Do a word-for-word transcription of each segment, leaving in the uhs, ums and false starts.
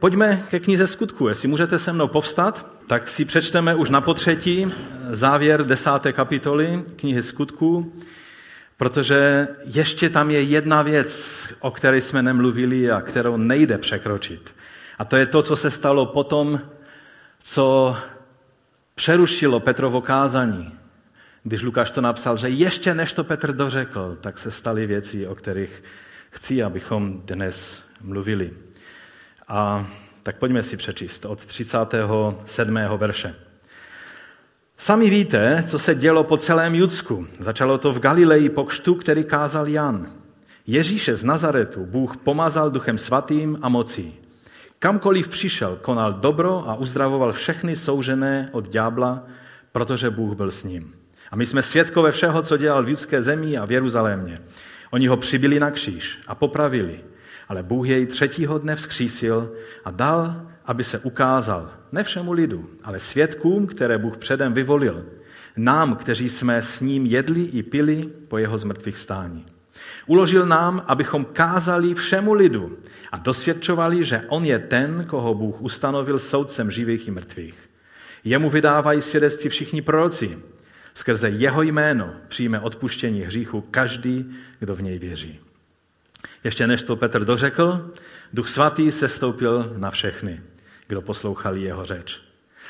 pojďme ke knize Skutků. Jestli můžete se mnou povstat, tak si přečteme už na potřetí závěr desáté kapitoly knihy Skutků, protože ještě tam je jedna věc, o které jsme nemluvili a kterou nejde překročit. A to je to, co se stalo potom, co přerušilo Petrovo kázání. Když Lukáš to napsal, že ještě než to Petr dořekl, tak se staly věci, o kterých chci, abychom dnes mluvili. A tak pojďme si přečíst od třicátého sedmého verše. Sami víte, co se dělo po celém Judsku. Začalo to v Galileji po křtu, který kázal Jan. Ježíše z Nazaretu Bůh pomazal Duchem Svatým a mocí. Kamkoliv přišel, konal dobro a uzdravoval všechny soužené od ďábla, protože Bůh byl s ním. A my jsme svědkové všeho, co dělal v judské zemi a v Jeruzalémě. Oni ho přibili na kříž a popravili, ale Bůh jej třetího dne vzkřísil a dal, aby se ukázal ne všemu lidu, ale svědkům, které Bůh předem vyvolil, nám, kteří jsme s ním jedli i pili po jeho zmrtvých stání. Uložil nám, abychom kázali všemu lidu a dosvědčovali, že on je ten, koho Bůh ustanovil soudcem živých i mrtvých. Jemu vydávají svědectví všichni proroci. Skrze jeho jméno přijme odpuštění hříchu každý, kdo v něj věří. Ještě než to Petr dořekl, Duch Svatý sestoupil na všechny, kdo poslouchali jeho řeč.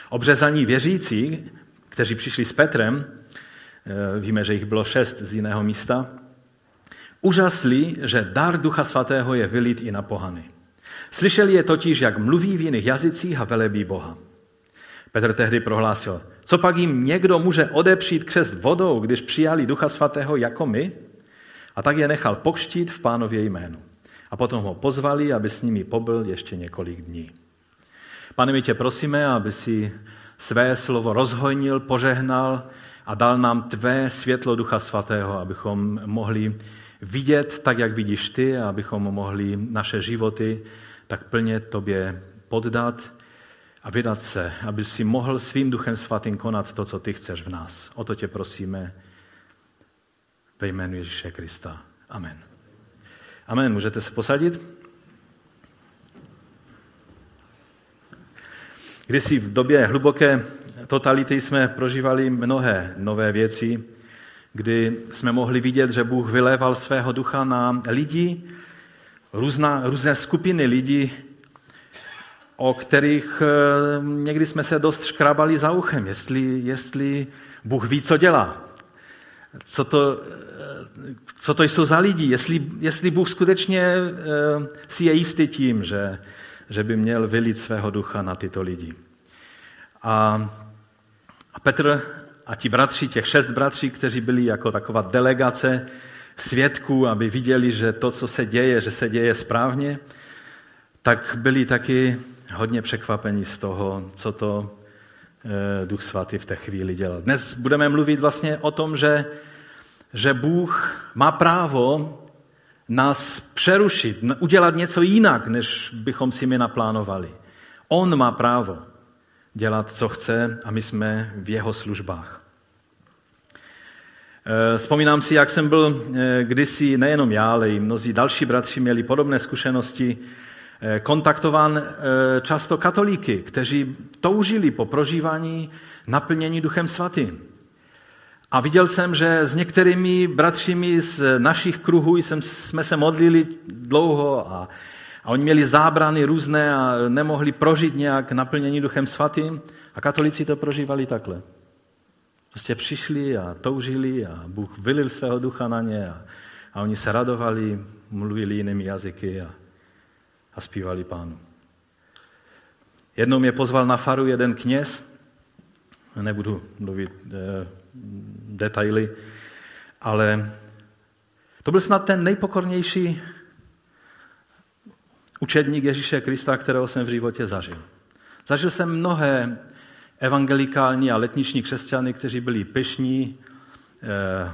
Obřezaní věřící, kteří přišli s Petrem, víme, že jich bylo šest z jiného místa, úžasli, že dar Ducha Svatého je vylit i na pohany. Slyšeli je totiž, jak mluví v jiných jazycích a velebí Boha. Petr tehdy prohlásil, co pak jim někdo může odepřít křest vodou, když přijali Ducha Svatého jako my? A tak je nechal pokřtít v Pánově jménu. A potom ho pozvali, aby s nimi pobyl ještě několik dní. Pane, my tě prosíme, aby si své slovo rozhojnil, požehnal a dal nám tvé světlo Ducha Svatého, abychom mohli vidět tak, jak vidíš ty, a abychom mohli naše životy tak plně tobě poddat a vydat se, aby si mohl svým Duchem Svatým konat to, co ty chceš v nás. O to tě prosíme ve jménu Ježíše Krista. Amen. Amen. Můžete se posadit? Kdysi v době hluboké totality jsme prožívali mnohé nové věci, kdy jsme mohli vidět, že Bůh vyléval svého ducha na lidi, různá, různé skupiny lidí, o kterých někdy jsme se dost škrábali za uchem, jestli, jestli Bůh ví, co dělá, co to, co to jsou za lidi, jestli, jestli Bůh skutečně si je jistý tím, že, že by měl vylít svého ducha na tyto lidi. A, a Petr a ti bratři, těch šest bratří, kteří byli jako taková delegace svědků, aby viděli, že to, co se děje, že se děje správně, tak byli taky hodně překvapeni z toho, co to Duch Svatý v té chvíli dělal. Dnes budeme mluvit vlastně o tom, že, že Bůh má právo nás přerušit, udělat něco jinak, než bychom si my naplánovali. On má právo dělat, co chce, a my jsme v jeho službách. Vzpomínám si, jak jsem byl kdysi, nejenom já, ale i mnozí další bratři měli podobné zkušenosti, kontaktován často katolíky, kteří toužili po prožívání naplnění Duchem Svatým. A viděl jsem, že s některými bratřími z našich kruhů jsme se modlili dlouho a A oni měli zábrany různé a nemohli prožít nějak naplnění Duchem Svatým. A katolici to prožívali takhle. Prostě přišli a toužili a Bůh vylil svého ducha na ně. A, a oni se radovali, mluvili jinými jazyky a, a zpívali Pánu. Jednou mě pozval na faru jeden kněz. Nebudu mluvit e, detaily, ale to byl snad ten nejpokornější učedník Ježíše Krista, kterého jsem v životě zažil. Zažil jsem mnohé evangelikální a letniční křesťany, kteří byli pyšní,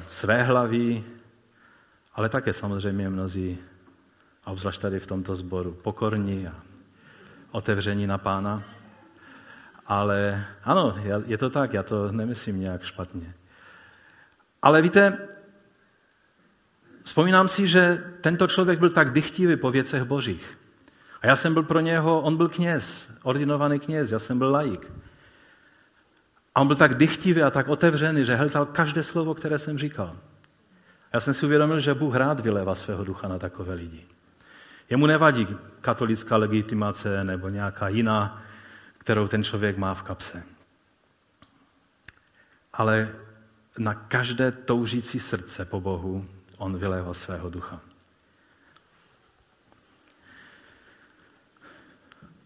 svéhlaví, ale také samozřejmě mnozí, a obzvlášť tady v tomto sboru, pokorní a otevření na Pána. Ale ano, je to tak, já to nemyslím nějak špatně. Ale víte, vzpomínám si, že tento člověk byl tak dychtivý po věcech božích. A já jsem byl pro něho, on byl kněz, ordinovaný kněz, já jsem byl laik. A on byl tak dychtivý a tak otevřený, že hltal každé slovo, které jsem říkal. Já jsem si uvědomil, že Bůh rád vylévá svého ducha na takové lidi. Jemu nevadí katolická legitimace nebo nějaká jiná, kterou ten člověk má v kapse. Ale na každé toužící srdce po Bohu on vylévá svého ducha.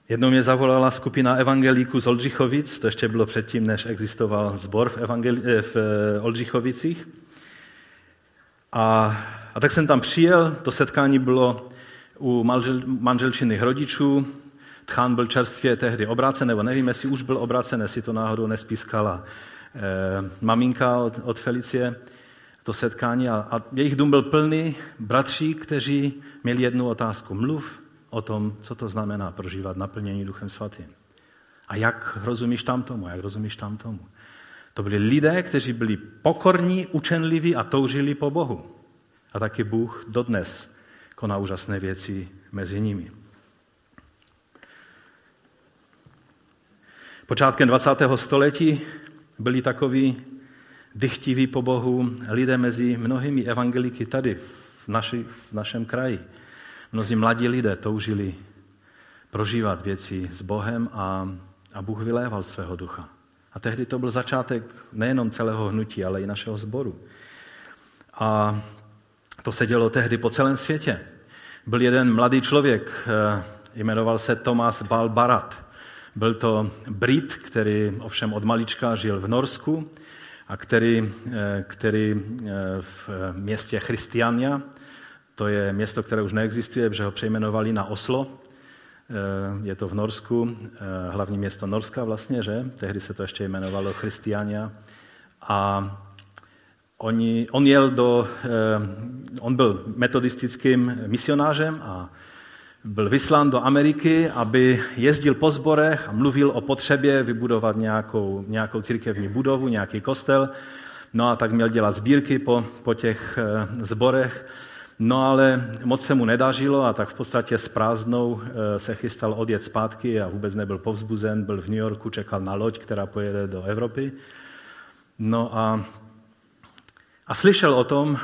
Jednou mě zavolala skupina evangelíků z Oldřichovic, to ještě bylo předtím, než existoval sbor v, evangel- v Oldřichovicích. A, a tak jsem tam přijel, to setkání bylo u manžel, manželčinných rodičů, Tchán byl čerstvě tehdy obrácen, nebo nevím, jestli už byl obrácen, jestli to náhodou nespískala eh, maminka od, od Felicie, to setkání. A, a jejich dům byl plný bratří, kteří měli jednu otázku. Mluv o tom, co to znamená prožívat naplnění Duchem Svatým. A jak rozumíš tam tomu, jak rozumíš tam tomu. To byli lidé, kteří byli pokorní, učenliví a toužili po Bohu. A taky Bůh dodnes koná úžasné věci mezi nimi. Počátkem dvacátého století byli takoví dychtiví po Bohu lidé mezi mnohými evangeliky tady v, naši, v našem kraji. Mnozí mladí lidé toužili prožívat věci s Bohem a, a Bůh vyléval svého ducha. A tehdy to byl začátek nejenom celého hnutí, ale i našeho sboru. A to se dělo tehdy po celém světě. Byl jeden mladý člověk, jmenoval se Thomas Balbarat. Byl to Brit, který ovšem od malička žil v Norsku a který, který v městě Christiania, to je město, které už neexistuje, protože ho přejmenovali na Oslo. Je to v Norsku, hlavní město Norska vlastně, že? Tehdy se to ještě jmenovalo Christiania. A oni, on jel do, on byl metodistickým misionářem a byl vyslán do Ameriky, aby jezdil po sborech a mluvil o potřebě vybudovat nějakou, nějakou církevní budovu, nějaký kostel. No a tak měl dělat sbírky po, po těch sborech. No ale moc se mu nedařilo a tak v podstatě s prázdnou se chystal odjet zpátky a vůbec nebyl povzbuzen, byl v New Yorku, čekal na loď, která pojede do Evropy. No a, a slyšel o tom,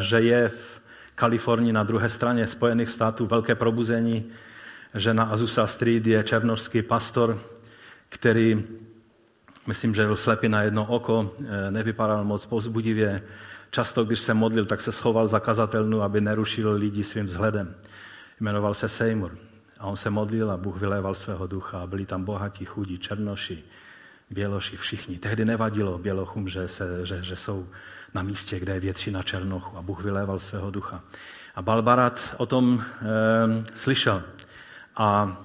že je v Kalifornii na druhé straně Spojených států velké probuzení, že na Azusa Street je černošský pastor, který, myslím, že byl slepý na jedno oko, nevypadal moc povzbudivě. Často, když se modlil, tak se schoval za kazatelnu, aby nerušil lidi svým vzhledem. Jmenoval se Seymour. A on se modlil a Bůh vyléval svého ducha. Byli tam bohatí, chudí, černoši, běloši, všichni. Tehdy nevadilo bělochům, že, se, že, že jsou na místě, kde je většina černochů. A Bůh vyléval svého ducha. A Balbarat o tom e, slyšel. A,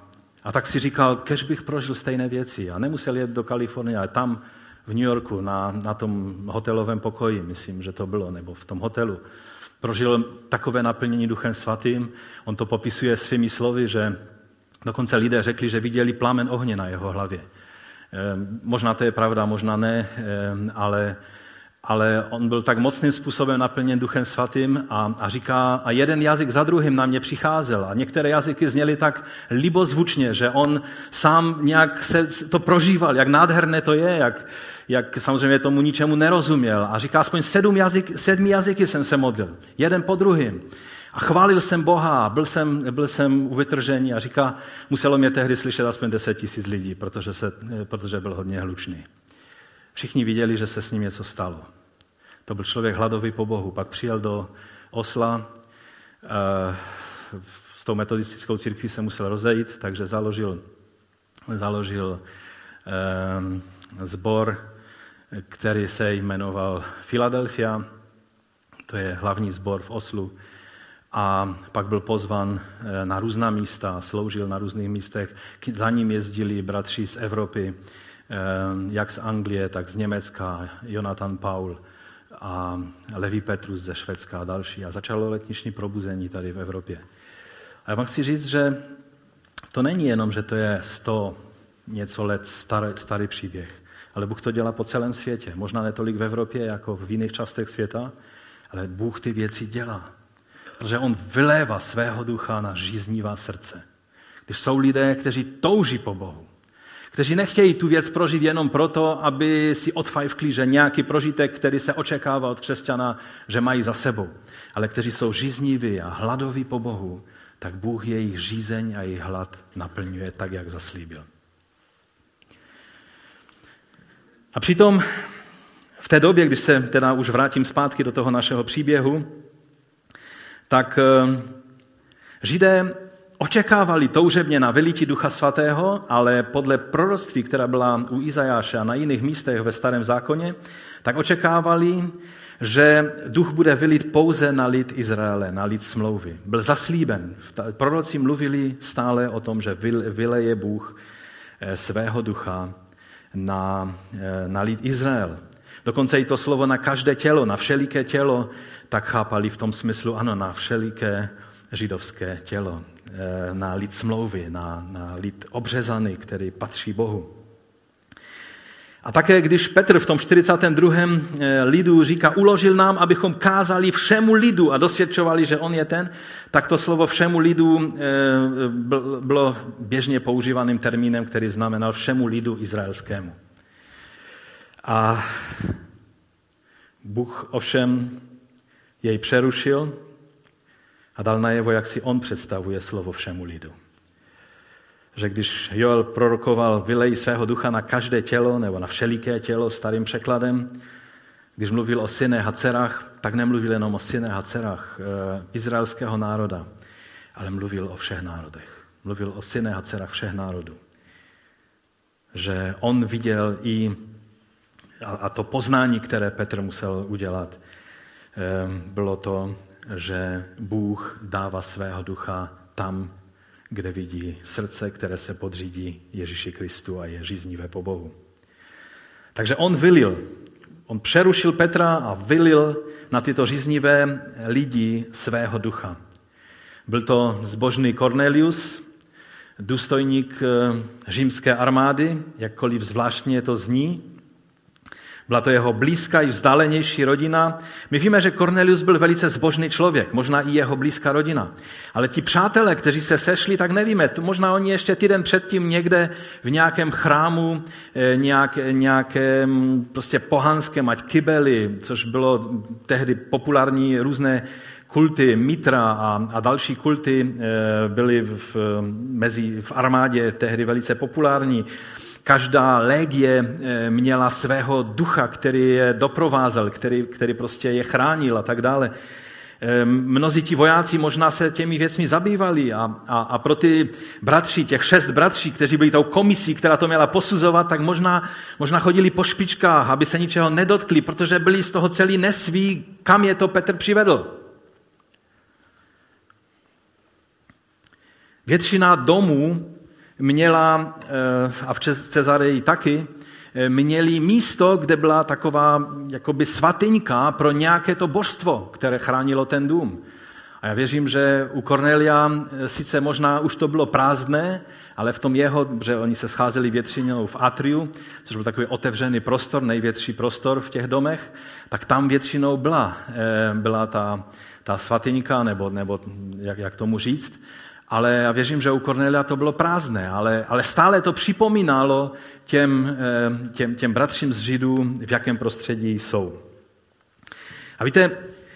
a tak si říkal, kež bych prožil stejné věci. A nemusel jet do Kalifornie, ale tam v New Yorku, na, na tom hotelovém pokoji, myslím, že to bylo, nebo v tom hotelu. Prožil takové naplnění Duchem Svatým. On to popisuje svými slovy, že dokonce lidé řekli, že viděli plamen ohně na jeho hlavě. E, možná to je pravda, možná ne, e, ale, ale on byl tak mocným způsobem naplněn Duchem Svatým a, a říká, a jeden jazyk za druhým na mě přicházel. A některé jazyky zněly tak libozvučně, že on sám nějak se to prožíval, jak nádherné to je, jak... jak samozřejmě tomu ničemu nerozuměl. A říká, aspoň sedm jazyk, sedmi jazyky jsem se modlil, jeden po druhém. A chválil jsem Boha, byl jsem, byl jsem u vytržení a říká, muselo mě tehdy slyšet aspoň deset tisíc lidí, protože, se, protože byl hodně hlučný. Všichni viděli, že se s ním něco stalo. To byl člověk hladový po Bohu. Pak přijel do Osla, s tou metodistickou církví se musel rozejít, takže založil, založil sbor, který se jmenoval Filadelfia, to je hlavní sbor v Oslu, a pak byl pozvan na různá místa, sloužil na různých místech, za ním jezdili bratři z Evropy, jak z Anglie, tak z Německa, Jonathan Paul a Levi Petrus ze Švédska a další. A začalo letniční probuzení tady v Evropě. A já vám chci říct, že to není jenom, že to je sto něco let starý, starý příběh. Ale Bůh to dělá po celém světě. Možná netolik v Evropě, jako v jiných částech světa, ale Bůh ty věci dělá. Protože on vylévá svého ducha na žíznivá srdce. Jsou lidé, kteří touží po Bohu, kteří nechtějí tu věc prožít jenom proto, aby si odfajfkli, že nějaký prožitek, který se očekává od křesťana, že mají za sebou, ale kteří jsou žízniví a hladoví po Bohu, tak Bůh jejich žízeň a jejich hlad naplňuje tak, jak zaslíbil. A přitom v té době, když se teda už vrátím zpátky do toho našeho příběhu, tak Židé očekávali toužebně na vylití Ducha Svatého, ale podle proroctví, která byla u Izajáše a na jiných místech ve Starém zákoně, tak očekávali, že duch bude vylit pouze na lid Izraele, na lid smlouvy. Byl zaslíben. Proroci mluvili stále o tom, že vyleje Bůh svého ducha na, na lid Izrael. Dokonce i to slovo na každé tělo, na všeliké tělo, tak chápali v tom smyslu, ano, na všeliké židovské tělo, na lid smlouvy, na, na lid obřezaný, který patří Bohu. A také, když Petr v tom čtyřicátém druhém lidu říká, uložil nám, abychom kázali všemu lidu a dosvědčovali, že on je ten, tak to slovo všemu lidu bylo běžně používaným termínem, který znamenal všemu lidu izraelskému. A Bůh ovšem jej přerušil a dal najevo, jak si on představuje slovo všemu lidu. Že když Joel prorokoval vylej svého ducha na každé tělo, nebo na všeliké tělo, starým překladem, když mluvil o synech a dcerách, tak nemluvil jenom o synech a dcerách e, izraelského národa, ale mluvil o všech národech. Mluvil o synech a dcerách všech národů. Že on viděl i a, a to poznání, které Petr musel udělat, e, bylo to, že Bůh dává svého ducha tam, kde vidí srdce, které se podřídí Ježíši Kristu a je žíznivé po Bohu. Takže on vylil, on přerušil Petra a vylil na tyto žíznivé lidi svého ducha. Byl to zbožný Cornelius, důstojník římské armády, jakkoliv zvláštně to zní. Byla to jeho blízká i vzdálenější rodina. My víme, že Cornelius byl velice zbožný člověk, možná i jeho blízká rodina. Ale ti přátelé, kteří se sešli, tak nevíme. Možná oni ještě týden předtím někde v nějakém chrámu, nějak, nějakém prostě pohanském, ať kybeli, což bylo tehdy populární různé kulty mitra a, a další kulty byly v, mezi, v armádě tehdy velice populární. Každá legie měla svého ducha, který je doprovázel, který, který prostě je chránil a tak dále. Mnozí ti vojáci možná se těmi věcmi zabývali a, a, a pro ty bratři, těch šest bratří, kteří byli tou komisí, která to měla posuzovat, tak možná, možná chodili po špičkách, aby se ničeho nedotkli, protože byli z toho celý nesví, kam je to Petr přivedl. Většina domů měla, a v Cezareji taky, měli místo, kde byla taková jakoby svatyňka pro nějaké to božstvo, které chránilo ten dům. A já věřím, že u Cornelia sice možná už to bylo prázdné, ale v tom jeho, že oni se scházeli většinou v atriu, což byl takový otevřený prostor, největší prostor v těch domech, tak tam většinou byla, byla ta, ta svatyňka, nebo, nebo jak, jak tomu říct. Ale já věřím, že u Cornelia to bylo prázdné, ale, ale stále to připomínalo těm, těm, těm bratřím z Židů, v jakém prostředí jsou. A víte,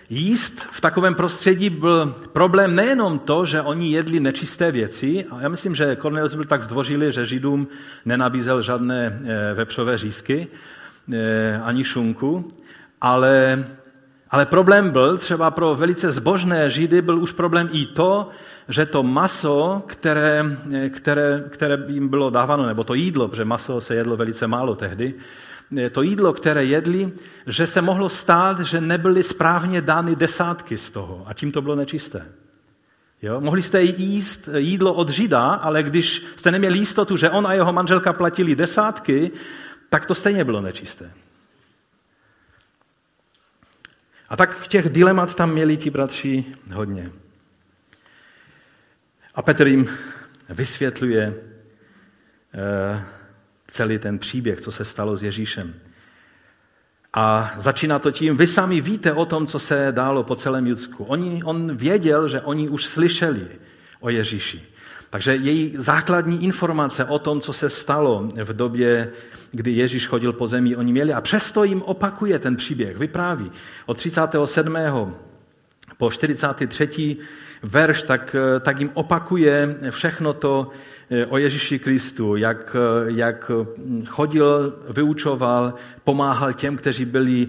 jíst v takovém prostředí byl problém nejenom to, že oni jedli nečisté věci, a já myslím, že Cornelius byl tak zdvořilý, že Židům nenabízel žádné vepřové řízky ani šunku, ale, ale problém byl, třeba pro velice zbožné Židy, byl už problém i to, že to maso, které, které, které jim bylo dáváno, nebo to jídlo, protože maso se jedlo velice málo tehdy, to jídlo, které jedli, že se mohlo stát, že nebyly správně dány desátky z toho a tím to bylo nečisté. Jo? Mohli jste jíst jídlo od Žida, ale když jste neměli jistotu, že on a jeho manželka platili desátky, tak to stejně bylo nečisté. A tak těch dilemat tam měli ti bratři hodně. A Petr jim vysvětluje celý ten příběh, co se stalo s Ježíšem. A začíná to tím, vy sami víte o tom, co se dálo po celém Judsku. Oni, on věděl, že oni už slyšeli o Ježíši. Takže její základní informace o tom, co se stalo v době, kdy Ježíš chodil po zemi, oni měli. A přesto jim opakuje ten příběh, vypráví. Od třicátého sedmého po čtyřicátý třetí verš, tak, tak jim opakuje všechno to o Ježíši Kristu, jak, jak chodil, vyučoval, pomáhal těm, kteří byli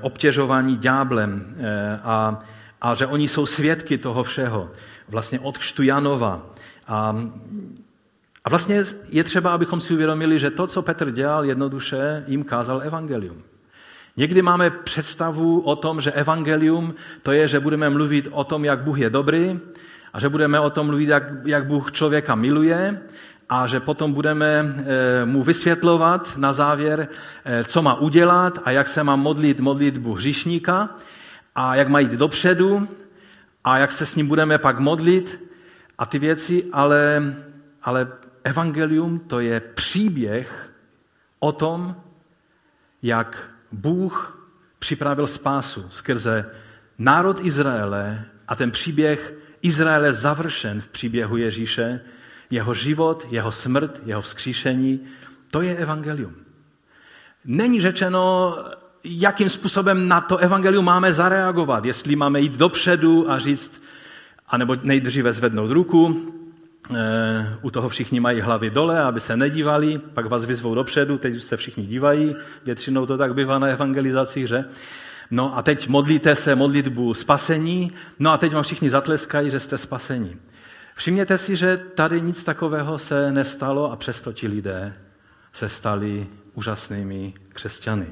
obtěžováni ďáblem a, a že oni jsou svědky toho všeho, vlastně od křtu Janova. A, a vlastně je třeba, abychom si uvědomili, že to, co Petr dělal, jednoduše jim kázal evangelium. Někdy máme představu o tom, že evangelium to je, že budeme mluvit o tom, jak Bůh je dobrý a že budeme o tom mluvit, jak, jak Bůh člověka miluje a že potom budeme e, mu vysvětlovat na závěr, e, co má udělat a jak se má modlit modlitbu hříšníka a jak má jít dopředu a jak se s ním budeme pak modlit a ty věci, ale, ale evangelium to je příběh o tom, jak Bůh připravil spásu skrze národ Izraele a ten příběh Izraele završen v příběhu Ježíše, jeho život, jeho smrt, jeho vzkříšení, to je evangelium. Není řečeno, jakým způsobem na to evangelium máme zareagovat, jestli máme jít dopředu a říct, anebo nejdříve zvednout ruku, u toho všichni mají hlavy dole, aby se nedívali, pak vás vyzvou dopředu, teď už se všichni dívají, většinou to tak bývá na evangelizacích, že? No a teď modlíte se modlitbu spasení, no a teď vám všichni zatleskají, že jste spasení. Všimněte si, že tady nic takového se nestalo a přesto ti lidé se stali úžasnými křesťany.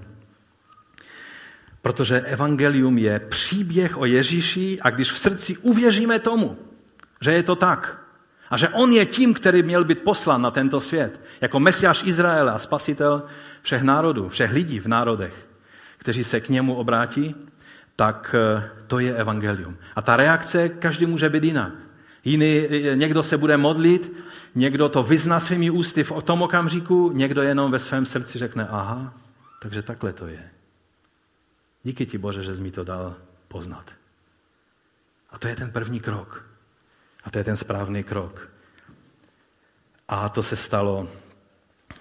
Protože evangelium je příběh o Ježíši a když v srdci uvěříme tomu, že je to tak, a že on je tím, který měl být poslan na tento svět, jako mesiáš Izraele a spasitel všech národů, všech lidí v národech, kteří se k němu obrátí, tak to je evangelium. A ta reakce každý může být jinak. Jiný, někdo se bude modlit, někdo to vyzná svými ústy v tom okamžiku, někdo jenom ve svém srdci řekne, aha, takže takhle to je. Díky ti, Bože, že jsi mi to dal poznat. A to je ten první krok. A to je ten správný krok. A to se stalo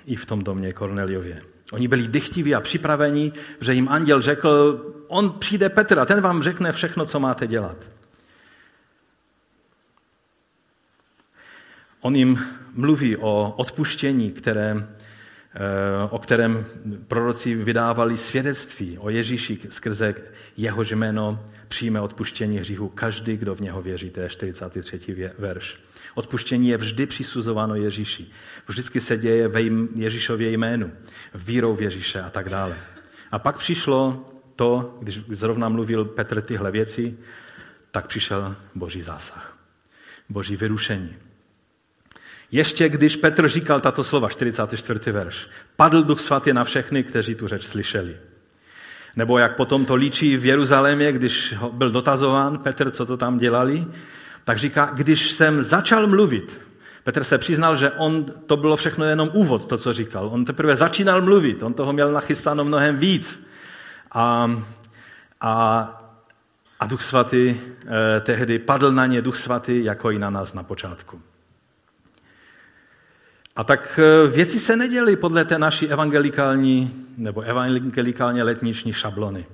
i v tom domě Korneliově. Oni byli dychtiví a připraveni, že jim anděl řekl, on přijde Petr a ten vám řekne všechno, co máte dělat. On jim mluví o odpuštění, které, o kterém proroci vydávali svědectví o Ježíši skrze jeho jméno, přijme odpuštění hříchu každý, kdo v něho věří. To je čtyřicátý třetí verš. Odpuštění je vždy přisuzováno Ježíši. Vždycky se děje ve Ježíšově jménu, vírou v Ježíše a tak dále. A pak přišlo to, když zrovna mluvil Petr tyhle věci, tak přišel Boží zásah, Boží vyrušení. Ještě když Petr říkal tato slova, čtyřicátý čtvrtý verš, padl Duch svatý na všechny, kteří tu řeč slyšeli. Nebo jak potom to líčí v Jeruzalémě, když byl dotazován Petr, co to tam dělali, tak říká, když jsem začal mluvit, Petr se přiznal, že on to bylo všechno jenom úvod, to, co říkal. On teprve začínal mluvit, on toho měl nachystáno mnohem víc. A, a, a Duch svatý eh, tehdy padl na ně, Duch svatý, jako i na nás na počátku. A tak věci se neděly podle té naší evangelikální nebo evangelikálně letniční šablony.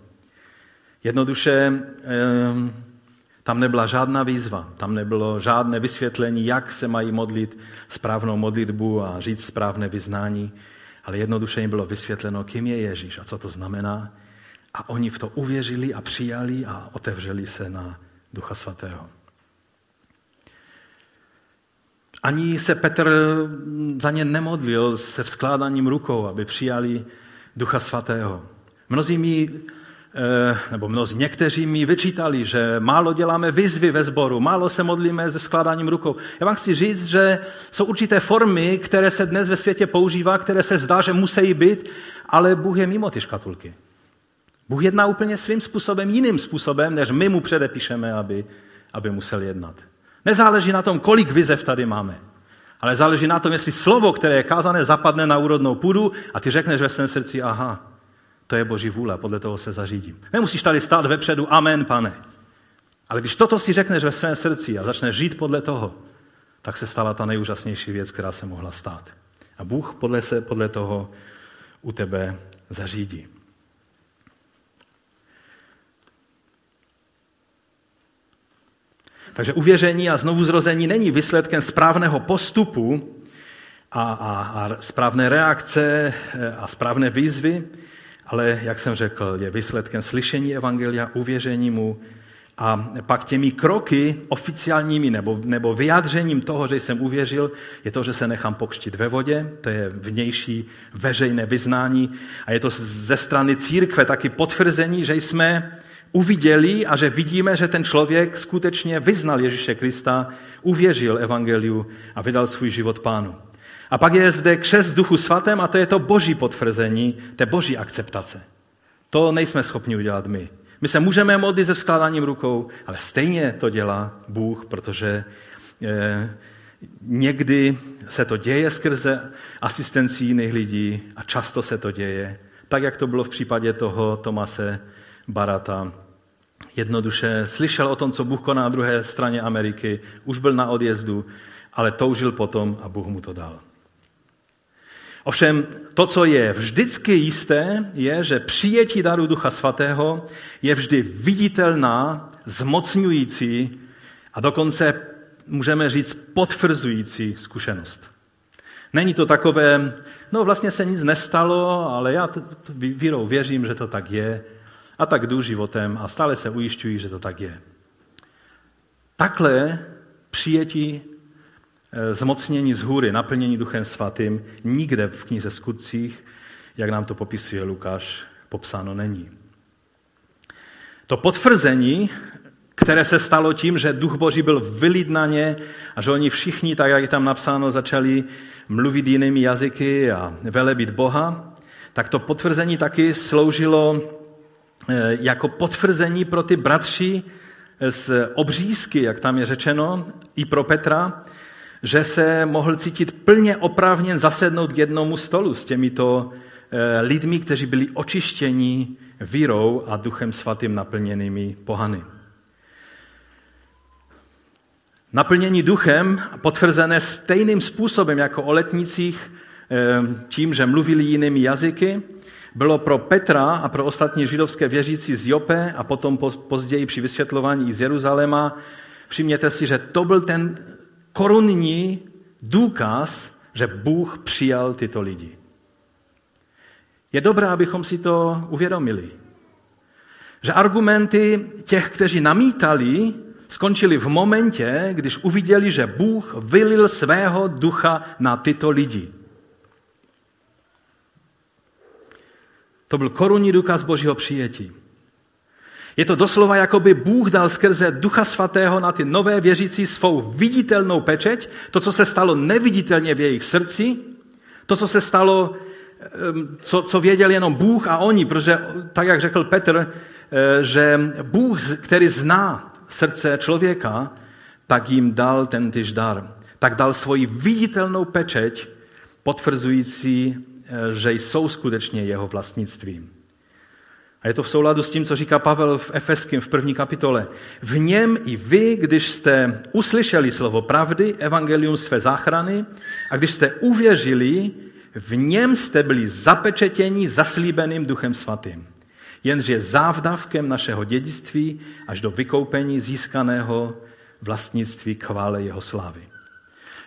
Jednoduše tam nebyla žádná výzva, tam nebylo žádné vysvětlení, jak se mají modlit správnou modlitbu a říct správné vyznání, ale jednoduše jim bylo vysvětleno, kým je Ježíš a co to znamená. A oni v to uvěřili a přijali a otevřeli se na Ducha svatého. Ani se Petr za ně nemodlil se vzkládáním rukou, aby přijali Ducha svatého. Mnozí mi, nebo mnozí, někteří mi vyčítali, že málo děláme vyzvy ve sboru, málo se modlíme se vzkládáním rukou. Já vám chci říct, že jsou určité formy, které se dnes ve světě používá, které se zdá, že musí být, ale Bůh je mimo ty škatulky. Bůh jedná úplně svým způsobem, jiným způsobem, než my mu předepíšeme, aby, aby musel jednat. Nezáleží na tom, kolik vizev tady máme, ale záleží na tom, jestli slovo, které je kázané, zapadne na úrodnou půdu a ty řekneš ve svém srdci, aha, to je Boží vůle, podle toho se zařídím. Nemusíš tady stát vepředu, amen, pane. Ale když toto si řekneš ve svém srdci a začneš žít podle toho, tak se stala ta nejúžasnější věc, která se mohla stát. A Bůh podle, se, podle toho u tebe zařídí. Takže uvěření a znovuzrození není výsledkem správného postupu a, a, a správné reakce a správné výzvy, ale, jak jsem řekl, je výsledkem slyšení evangelia, uvěření mu a pak těmi kroky oficiálními nebo, nebo vyjádřením toho, že jsem uvěřil, je to, že se nechám pokřtít ve vodě, to je vnější veřejné vyznání a je to ze strany církve taky potvrzení, že jsme uviděli a že vidíme, že ten člověk skutečně vyznal Ježíše Krista, uvěřil evangeliu a vydal svůj život Pánu. A pak je zde křest v Duchu Svatém a to je to boží potvrzení, to je boží akceptace. To nejsme schopni udělat my. My se můžeme modlit se vzkládáním rukou, ale stejně to dělá Bůh, protože eh, někdy se to děje skrze asistenci jiných lidí a často se to děje, tak jak to bylo v případě toho Thomase Balbarata. Jednoduše slyšel o tom, co Bůh koná na druhé straně Ameriky, už byl na odjezdu, ale toužil potom a Bůh mu to dal. Ovšem, to, co je vždycky jisté, je, že přijetí daru Ducha Svatého je vždy viditelná, zmocňující a dokonce, můžeme říct, potvrzující zkušenost. Není to takové, no vlastně se nic nestalo, ale já vírou věřím, že to tak je a tak jdu životem a stále se ujišťuji, že to tak je. Takhle přijetí zmocnění z hůry, naplnění Duchem Svatým, nikde v knize Skutcích, jak nám to popisuje Lukáš, popsáno není. To potvrzení, které se stalo tím, že Duch Boží byl vylít na ně a že oni všichni, tak jak je tam napsáno, začali mluvit jinými jazyky a velebit Boha, tak to potvrzení taky sloužilo jako potvrzení pro ty bratři z obřízky, jak tam je řečeno, i pro Petra, že se mohl cítit plně oprávněn zasednout k jednomu stolu s těmito lidmi, kteří byli očištěni vírou a Duchem Svatým naplněnými pohany. Naplnění Duchem, potvrzené stejným způsobem jako o letnicích, tím, že mluvili jinými jazyky, bylo pro Petra a pro ostatní židovské věřící z Jope a potom později při vysvětlování i z Jeruzaléma. Všimněte si, že to byl ten korunní důkaz, že Bůh přijal tyto lidi. Je dobré, abychom si to uvědomili. Že argumenty těch, kteří namítali, skončily v momentě, když uviděli, že Bůh vylil svého ducha na tyto lidi. To byl korunní důkaz Božího přijetí. Je to doslova, jako by Bůh dal skrze Ducha Svatého na ty nové věřící svou viditelnou pečeť, to, co se stalo neviditelně v jejich srdci, to, co se stalo, co, co věděl jenom Bůh a oni, protože, tak jak řekl Petr, že Bůh, který zná srdce člověka, tak jim dal tentýž dar. Tak dal svoji viditelnou pečeť, potvrzující, že jsou skutečně jeho vlastnictvím. A je to v souladu s tím, co říká Pavel v Efeským v první kapitole. V něm i vy, když jste uslyšeli slovo pravdy, evangelium své záchrany, a když jste uvěřili, v něm jste byli zapečetěni zaslíbeným Duchem Svatým. Jenž je závdavkem našeho dědictví až do vykoupení získaného vlastnictví k chvále jeho slávy.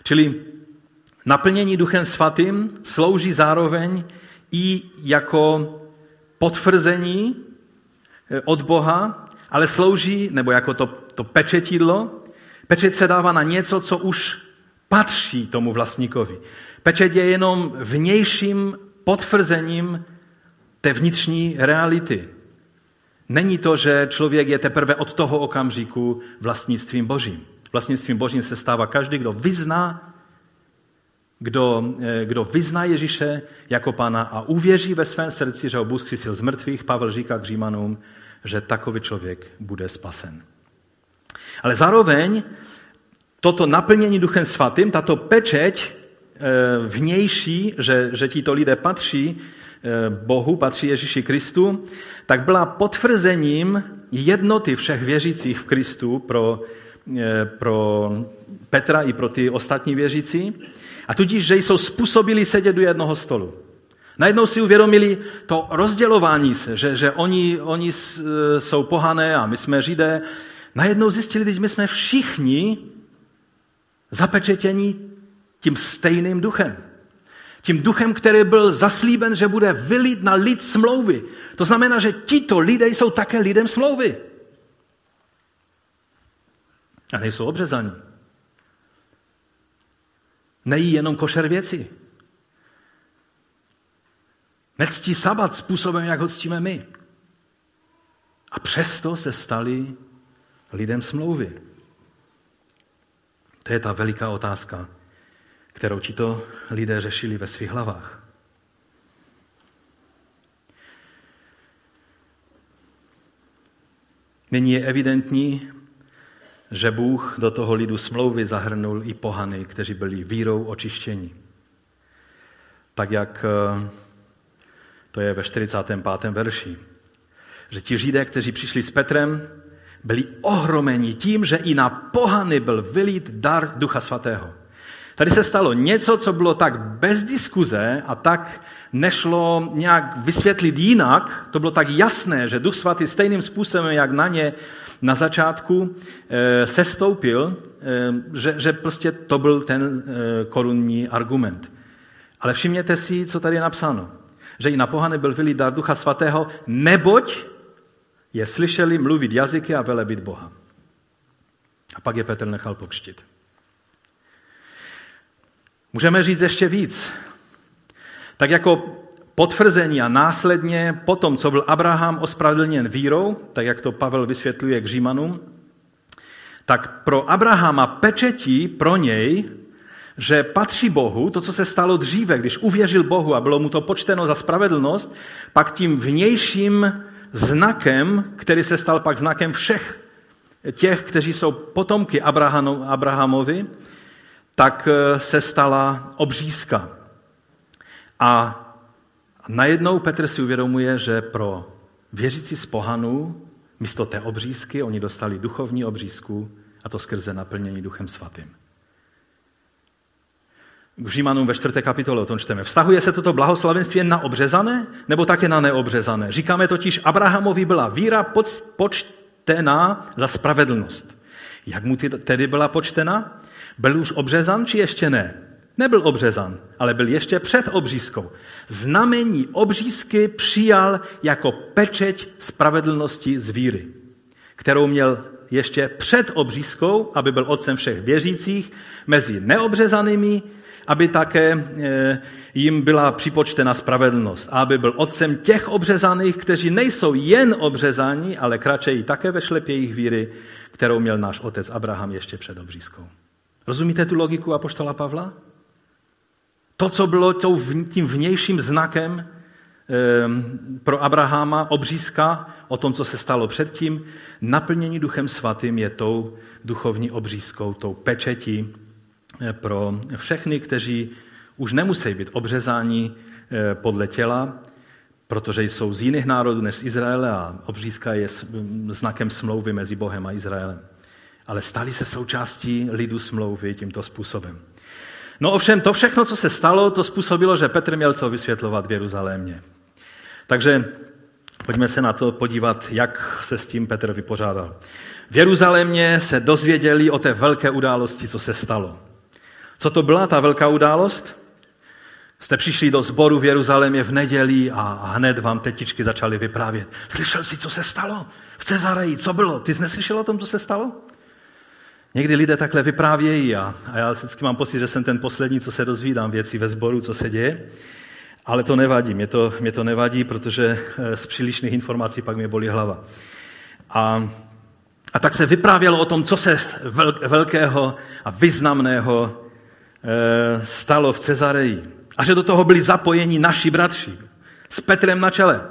Čili naplnění Duchem Svatým slouží zároveň i jako potvrzení od Boha, ale slouží, nebo jako to, to pečetidlo, pečeť se dává na něco, co už patří tomu vlastníkovi. Pečeť je jenom vnějším potvrzením té vnitřní reality. Není to, že člověk je teprve od toho okamžiku vlastnictvím Božím. Vlastnictvím Božím se stává každý, kdo vyzná, Kdo, kdo vyzná Ježíše jako Pána a uvěří ve svém srdci, že ho Bůh zkřísil z mrtvých, Pavel říká k Římanům, že takový člověk bude spasen. Ale zároveň toto naplnění Duchem Svatým, tato pečeť vnější, že, že tito lidé patří Bohu, patří Ježíši Kristu, tak byla potvrzením jednoty všech věřících v Kristu pro pro Petra i pro ty ostatní věřící, a tudíž, že jsou způsobili sedět u jednoho stolu. Najednou si uvědomili to rozdělování se, že, že oni, oni jsou pohané a my jsme Židé. Najednou zjistili, že my jsme všichni zapečetěni tím stejným duchem. Tím duchem, který byl zaslíben, že bude vylít na lid smlouvy. To znamená, že tito lidé jsou také lidem smlouvy. A nejsou obřezaní. Nejí jenom košer věci. Nectí sabat způsobem, jak ho ctíme my. A přesto se stali lidem smlouvy. To je ta veliká otázka, kterou tito lidé řešili ve svých hlavách. Nyní je evidentní, že Bůh do toho lidu smlouvy zahrnul i pohany, kteří byli vírou očištěni. Tak jak to je ve čtyřicátém pátém verši, že ti Židé, kteří přišli s Petrem, byli ohromeni tím, že i na pohany byl vylít dar Ducha Svatého. Tady se stalo něco, co bylo tak bez diskuze a tak nešlo nějak vysvětlit jinak, to bylo tak jasné, že Duch Svatý stejným způsobem, jak na ně na začátku e, sestoupil, e, že, že prostě to byl ten e, korunní argument. Ale všimněte si, co tady je napsáno. Že i na pohany byl vylít dar Ducha Svatého, neboť je slyšeli mluvit jazyky a velebit Boha. A pak je Petr nechal pokřtit. Můžeme říct ještě víc. Tak jako potvrzení a následně po tom, co byl Abraham ospravedlněn vírou, tak jak to Pavel vysvětluje k Římanům, tak pro Abrahama pečetí pro něj, že patří Bohu, to, co se stalo dříve, když uvěřil Bohu a bylo mu to počteno za spravedlnost, pak tím vnějším znakem, který se stal pak znakem všech těch, kteří jsou potomky Abrahamovi, tak se stala obřízka. A najednou Petr si uvědomuje, že pro věřící z pohanů místo té obřízky oni dostali duchovní obřízku, a to skrze naplnění Duchem Svatým. K Římanům ve čtvrté kapitole o tom čteme. Vztahuje se toto blahoslavenství jen na obřezané, nebo také na neobřezané? Říkáme totiž, Abrahamovi byla víra počtená za spravedlnost. Jak mu tedy byla počtena? Byl už obřezan, či ještě ne? Nebyl obřezan, ale byl ještě před obřízkou. Znamení obřízky přijal jako pečeť spravedlnosti z víry, kterou měl ještě před obřízkou, aby byl otcem všech věřících, mezi neobřezanými, aby také jim byla připočtena spravedlnost a aby byl otcem těch obřezaných, kteří nejsou jen obřezaní, ale kráčejí také ve šlepě jejich víry, kterou měl náš otec Abraham ještě před obřízkou. Rozumíte tu logiku apoštola Pavla? To, co bylo tím vnějším znakem pro Abrahama, obřízka, o tom, co se stalo předtím, naplnění Duchem Svatým je tou duchovní obřízkou, tou pečetí pro všechny, kteří už nemusí být obřezáni podle těla, protože jsou z jiných národů než z Izraele a obřízka je znakem smlouvy mezi Bohem a Izraelem. Ale stali se součástí lidu smlouvy tímto způsobem. No ovšem, to všechno, co se stalo, to způsobilo, že Petr měl co vysvětlovat v Jeruzalémě. Takže pojďme se na to podívat, jak se s tím Petr vypořádal. V Jeruzalémě se dozvěděli o té velké události, co se stalo. Co to byla ta velká událost? Jste přišli do sboru v Jeruzalémě v neděli a hned vám tetičky začaly vyprávět. Slyšel jsi, co se stalo? V Cezareji, co bylo? Ty jsi neslyšel o tom, co se stalo? Někdy lidé takhle vyprávějí a, a já vždycky mám pocit, že jsem ten poslední, co se dozvídám věci ve sboru, co se děje, ale to nevadí, mě to, mě to nevadí, protože z přílišných informací pak mě bolí hlava. A, a tak se vyprávělo o tom, co se velkého a významného e, stalo v Cezareji a že do toho byli zapojeni naši bratři s Petrem na čele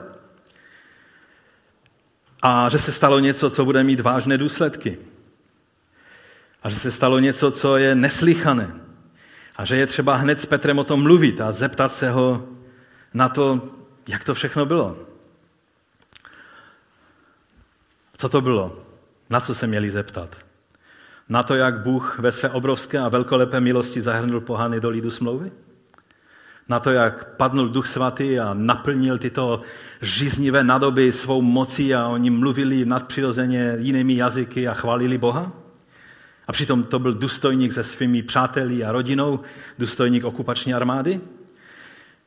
a že se stalo něco, co bude mít vážné důsledky. A že se stalo něco, co je neslychané. A že je třeba hned s Petrem o tom mluvit a zeptat se ho na to, jak to všechno bylo. Co to bylo? Na co se měli zeptat? na to, jak Bůh ve své obrovské a velkolepé milosti zahrnul pohany do lidu smlouvy? Na to, jak padnul Duch Svatý a naplnil tyto žíznivé nádoby svou mocí a oni mluvili nadpřirozeně jinými jazyky a chválili Boha? A přitom to byl důstojník se svými přáteli a rodinou, důstojník okupační armády?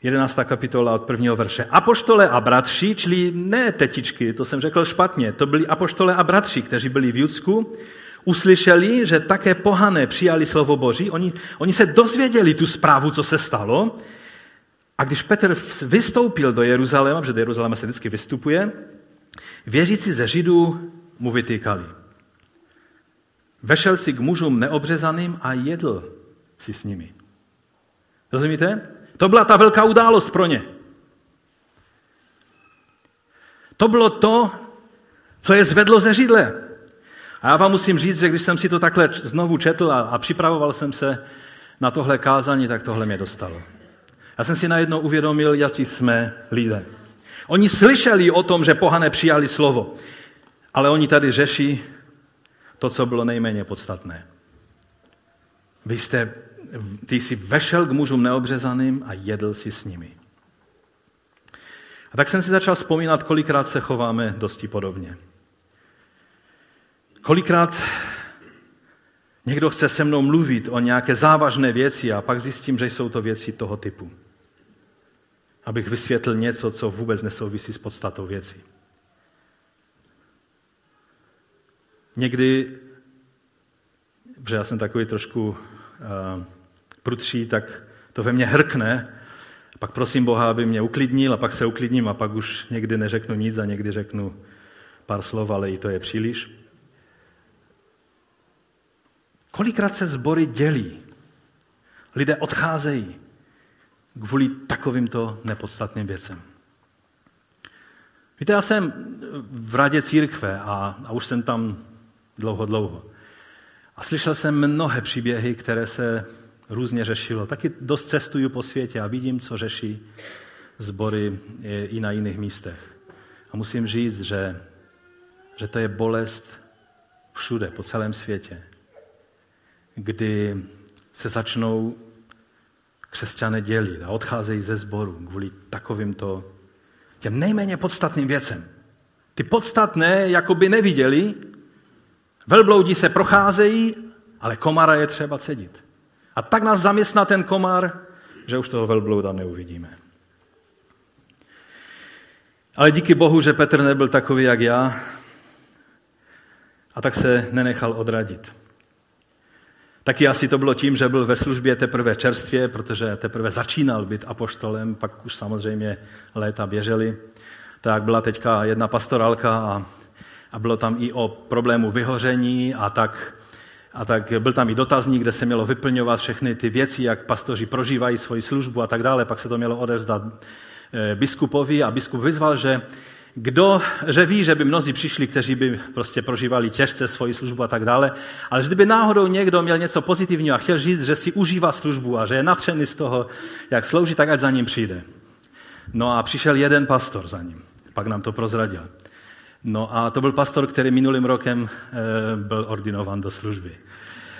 jedenáctá kapitola od prvního verše. Apoštole a bratři, čili ne tetičky, to jsem řekl špatně, to byli apoštole a bratři, kteří byli v Judsku, uslyšeli, že také pohané přijali slovo Boží, oni, oni se dozvěděli tu zprávu, co se stalo, a když Petr vystoupil do Jeruzaléma, protože do Jeruzaléma se vždycky vystupuje, věřící ze Židů mu vytýkali. Vešel si k mužům neobřezaným a jedl si s nimi. Rozumíte? To byla ta velká událost pro ně. To bylo to, co je zvedlo ze židle. A já vám musím říct, že když jsem si to takhle znovu četl a, a připravoval jsem se na tohle kázání, tak tohle mě dostalo. Já jsem si najednou uvědomil, jací jsme lidé. Oni slyšeli o tom, že pohané přijali slovo, ale oni tady řeší to, co bylo nejméně podstatné. Vy jste... Ty jsi vešel k mužům neobřezaným a jedl si s nimi. A tak jsem si začal vzpomínat, kolikrát se chováme dosti podobně. Kolikrát někdo chce se mnou mluvit o nějaké závažné věci a pak zjistím, že jsou to věci toho typu. Abych vysvětlil něco, co vůbec nesouvisí s podstatou věci. Někdy, že já jsem takový trošku... Uh, prutří, tak to ve mně hrkne. Pak prosím Boha, aby mě uklidnil a pak se uklidním a pak už někdy neřeknu nic a někdy řeknu pár slov, ale i to je příliš. Kolikrát se sbory dělí? Lidé odcházejí kvůli takovýmto nepodstatným věcem. Víte, já jsem v radě církve a, a už jsem tam dlouho, dlouho. A slyšel jsem mnohé příběhy, které se různě řešilo. Taky dost cestuju po světě a vidím, co řeší sbory i na jiných místech. A musím říct, že, že to je bolest všude, po celém světě, kdy se začnou křesťané dělit a odcházejí ze sboru kvůli takovýmto těm nejméně podstatným věcem. Ty podstatné jakoby neviděli, velbloudí se procházejí, ale komara je třeba cedit. A tak nás zaměstná ten komar, že už toho velblouda neuvidíme. Ale díky Bohu, že Petr nebyl takový jak já, a tak se nenechal odradit. Taky asi to bylo tím, že byl ve službě teprve čerstvě, protože teprve začínal být apoštolem, pak už samozřejmě léta běžely. Tak byla teďka jedna pastorálka a A bylo tam i o problému vyhoření a tak, a tak byl tam i dotazník, kde se mělo vyplňovat všechny ty věci, jak pastoři prožívají svoji službu a tak dále. Pak se to mělo odevzdat biskupovi a biskup vyzval, že kdo, že ví, že by mnozí přišli, kteří by prostě prožívali těžce svoji službu a tak dále, ale že kdyby náhodou někdo měl něco pozitivního a chtěl říct, že si užívá službu a že je natřený z toho, jak slouží, tak ať za ním přijde. No a přišel jeden pastor za ním, pak nám to prozradil. No a to byl pastor, který minulým rokem byl ordinován do služby.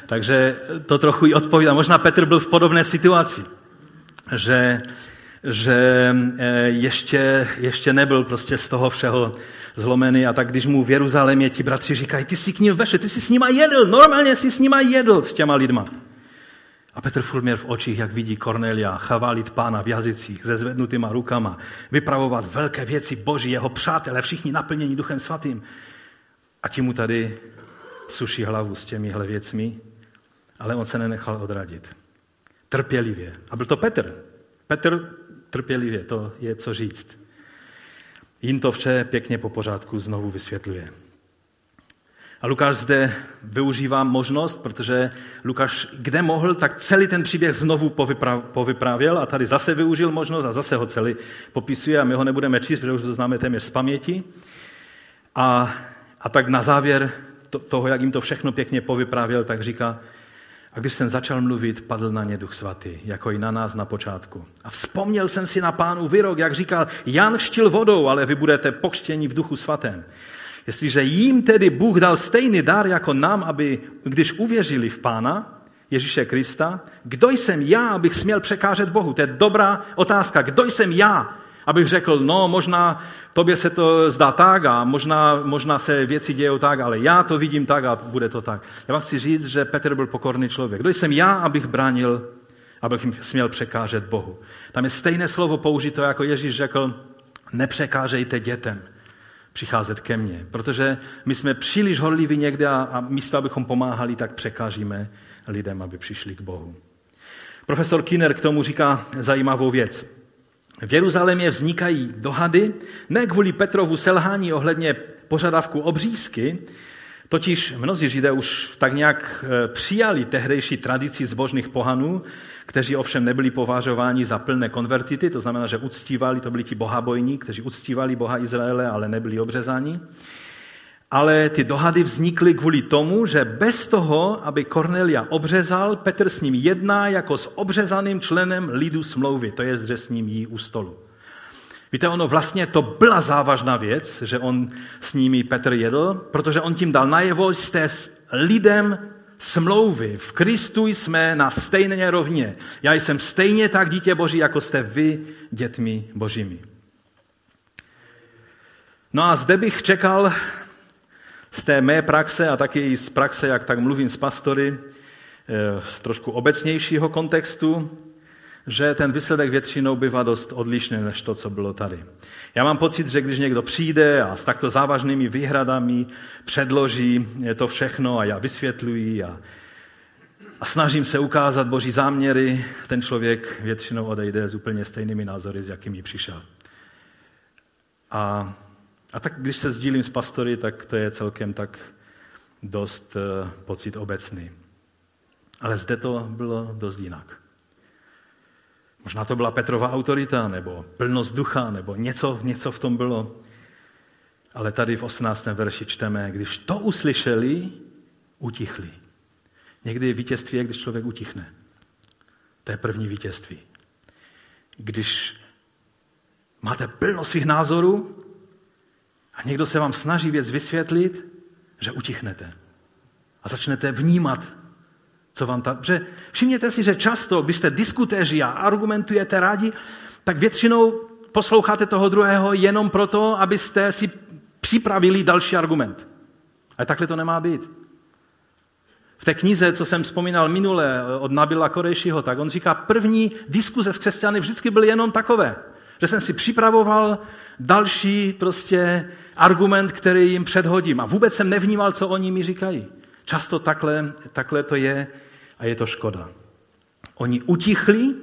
Takže to trochu i odpovídá. Možná Petr byl v podobné situaci, že, že ještě, ještě nebyl prostě z toho všeho zlomený. A tak když mu v Jeruzalémě ti bratři říkají, ty jsi k ním vešel, ty jsi s nima jedl, normálně jsi s nima jedl s těma lidma. A Petr furt měl v očích, jak vidí Cornelia, chválit Pána v jazycích se zvednutýma rukama, vypravovat velké věci Boží, jeho přátelé, všichni naplnění Duchem Svatým. A ti mu tady suší hlavu s těmihle věcmi, ale on se nenechal odradit. Trpělivě. A byl to Petr. Petr trpělivě, to je co říct. Jím to vše pěkně po pořádku znovu vysvětluje. A Lukáš zde využívá možnost, protože Lukáš kde mohl, tak celý ten příběh znovu povyprávěl a tady zase využil možnost a zase ho celý popisuje a my ho nebudeme číst, protože už to známe téměř z paměti. A, a tak na závěr to, toho, jak jim to všechno pěkně povyprávěl, tak říká, a když jsem začal mluvit, padl na ně Duch Svatý, jako i na nás na počátku. A vzpomněl jsem si na Pánu výrok, jak říkal, Jan chřtil vodou, ale vy budete pokřtěni v Duchu Svatém. Jestliže jim tedy Bůh dal stejný dar jako nám, aby, když uvěřili v Pána Ježíše Krista, kdo jsem já, abych směl překážet Bohu? To je dobrá otázka. Kdo jsem já, abych řekl, no možná tobě se to zdá tak a možná, možná se věci dějou tak, ale já to vidím tak a bude to tak. Já vám chci říct, že Petr byl pokorný člověk. Kdo jsem já, abych bránil, abych směl překážet Bohu? Tam je stejné slovo použito, jako Ježíš řekl, nepřekážejte dětem přicházet ke mně, protože my jsme příliš horliví někde a, a místo, abychom pomáhali, tak překážíme lidem, aby přišli k Bohu. Profesor Kinner k tomu říká zajímavou věc. V Jeruzalémě vznikají dohady, ne kvůli Petrovu selhání ohledně požadavku obřízky, totiž mnozí Židé už tak nějak přijali tehdejší tradici zbožných pohanů, kteří ovšem nebyli považováni za plné konvertity, to znamená, že uctívali, to byli ti bohabojní, kteří uctívali Boha Izraele, ale nebyli obřezáni. Ale ty dohady vznikly kvůli tomu, že bez toho, aby Kornelia obřezal, Petr s ním jedná jako s obřezaným členem lidu smlouvy, to je, že s ním jí u stolu. Víte, ono vlastně to byla závažná věc, že on s nimi Petr jedl, protože on tím dal najevo, jste s lidem smlouvy. V Kristu jsme na stejné rovně. Já jsem stejně tak dítě Boží, jako jste vy dětmi Božími. No a zde bych čekal z té mé praxe a taky z praxe, jak tak mluvím s pastory, z trošku obecnějšího kontextu, že ten výsledek většinou bývá dost odlišný než to, co bylo tady. Já mám pocit, že když někdo přijde a s takto závažnými výhradami předloží to všechno a já vysvětluji a, a snažím se ukázat Boží záměry, ten člověk většinou odejde s úplně stejnými názory, s jakými přišel. A, a tak, když se sdílím s pastory, tak to je celkem tak dost uh, pocit obecný. Ale zde to bylo dost jinak. Možná to byla Petrova autorita, nebo plnost ducha, nebo něco, něco v tom bylo. Ale tady v osmnáctém verši čteme, když to uslyšeli, utichli. Někdy je vítězství, když člověk utichne. To je první vítězství. Když máte plnost svých názorů a někdo se vám snaží věc vysvětlit, že utichnete a začnete vnímat, co vám ta... Že všimněte si, že často, když jste diskutéři a argumentujete rádi, tak většinou posloucháte toho druhého jenom proto, abyste si připravili další argument. Ale takhle to nemá být. V té knize, co jsem vzpomínal minule od Nabila Korejšího, tak on říká, první diskuze s křesťany vždycky byly jenom takové, že jsem si připravoval další prostě argument, který jim předhodím a vůbec jsem nevnímal, co oni mi říkají. Často takhle, takhle to je a je to škoda. Oni utichli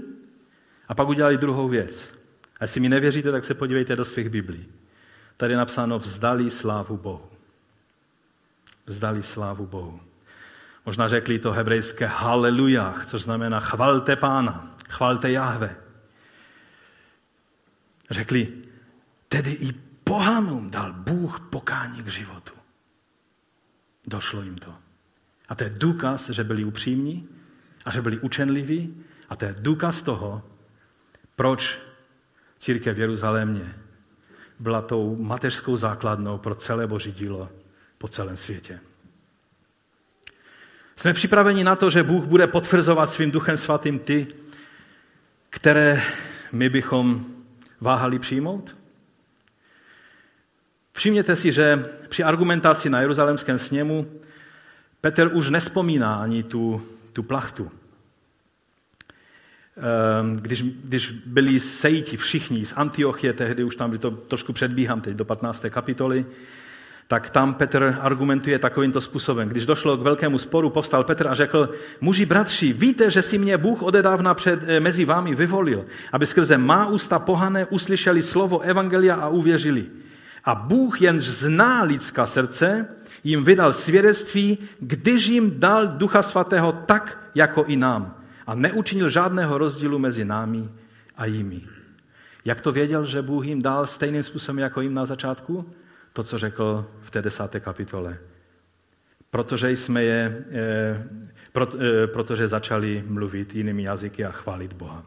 a pak udělali druhou věc. A jestli mi nevěříte, tak se podívejte do svých Biblií. Tady je napsáno vzdali slávu Bohu. Vzdali slávu Bohu. Možná řekli to hebrejské halelujah, což znamená chvalte Pána, chvalte Jahve. Řekli, tedy i pohanům dal Bůh pokání k životu. Došlo jim to. A to je důkaz, že byli upřímní a že byli učenliví a to je důkaz toho, proč církev v Jeruzalémě byla tou mateřskou základnou pro celé Boží dílo po celém světě. Jsme připraveni na to, že Bůh bude potvrzovat svým Duchem Svatým ty, které my bychom váhali přijmout? Všimněte si, že při argumentaci na Jeruzalémském sněmu Petr už nespomíná ani tu, tu plachtu. Když, když byli sejiti všichni z Antiochie, tehdy už tam to trošku předbíhám teď do patnácté kapitoly, tak tam Petr argumentuje takovýmto způsobem. Když došlo k velkému sporu, povstal Petr a řekl, muži bratři, víte, že si mě Bůh odedávna před, mezi vámi vyvolil, aby skrze má ústa pohané uslyšeli slovo evangelia a uvěřili. A Bůh, jenž zná lidská srdce, jim vydal svědectví, když jim dal Ducha Svatého tak, jako i nám. A neučinil žádného rozdílu mezi námi a jimi. Jak to věděl, že Bůh jim dal stejným způsobem, jako jim na začátku? To, co řekl v té desáté kapitole. Protože jsme je, e, proto, e, protože začali mluvit jinými jazyky a chválit Boha.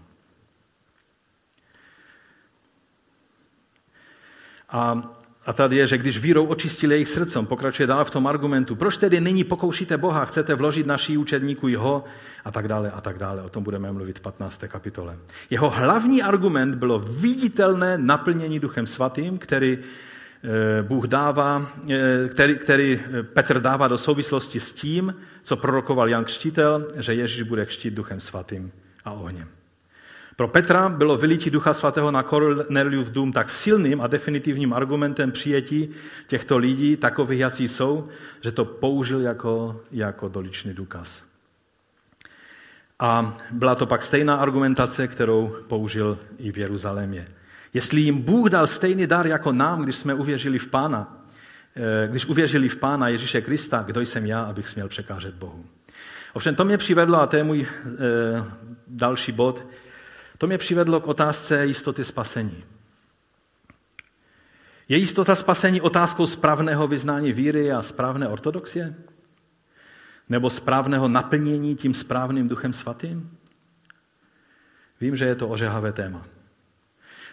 A A tady je, že když vírou očistili jejich srdcem, pokračuje dál v tom argumentu. Proč tedy nyní pokoušíte Boha, chcete vložit naší učedníku jeho a tak dále a tak dále. O tom budeme mluvit v patnácté kapitole. Jeho hlavní argument bylo viditelné naplnění Duchem Svatým, který Bůh dává, který, který Petr dává do souvislosti s tím, co prorokoval Jan Křtitel, že Ježíš bude křtít Duchem Svatým a ohněm. Pro Petra bylo vylití Ducha Svatého na Korneliův dům tak silným a definitivním argumentem přijetí těchto lidí, takových, jací jsou, že to použil jako, jako doličný důkaz. A byla to pak stejná argumentace, kterou použil i v Jeruzalémě. Jestli jim Bůh dal stejný dar jako nám, když jsme uvěřili v Pána, když uvěřili v Pána Ježíše Krista, kdo jsem já, abych směl překážet Bohu. Ovšem to mě přivedlo, a to je můj e, další bod, to mě přivedlo k otázce jistoty spasení. Je jistota spasení otázkou správného vyznání víry a správné ortodoxie? Nebo správného naplnění tím správným Duchem Svatým? Vím, že je to ožehavé téma.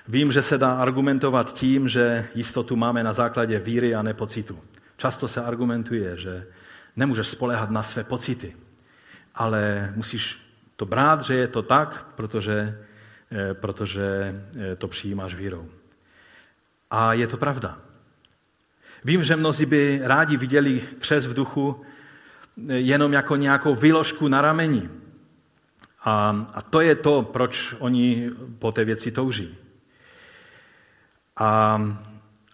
Vím, že se dá argumentovat tím, že jistotu máme na základě víry a ne pocitu. Často se argumentuje, že nemůžeš spoléhat na své pocity, ale musíš to brát, že je to tak, protože, protože to přijímáš vírou. A je to pravda. Vím, že mnozí by rádi viděli křest v duchu jenom jako nějakou vyložku na rameni. A, a to je to, proč oni po té věci touží. A,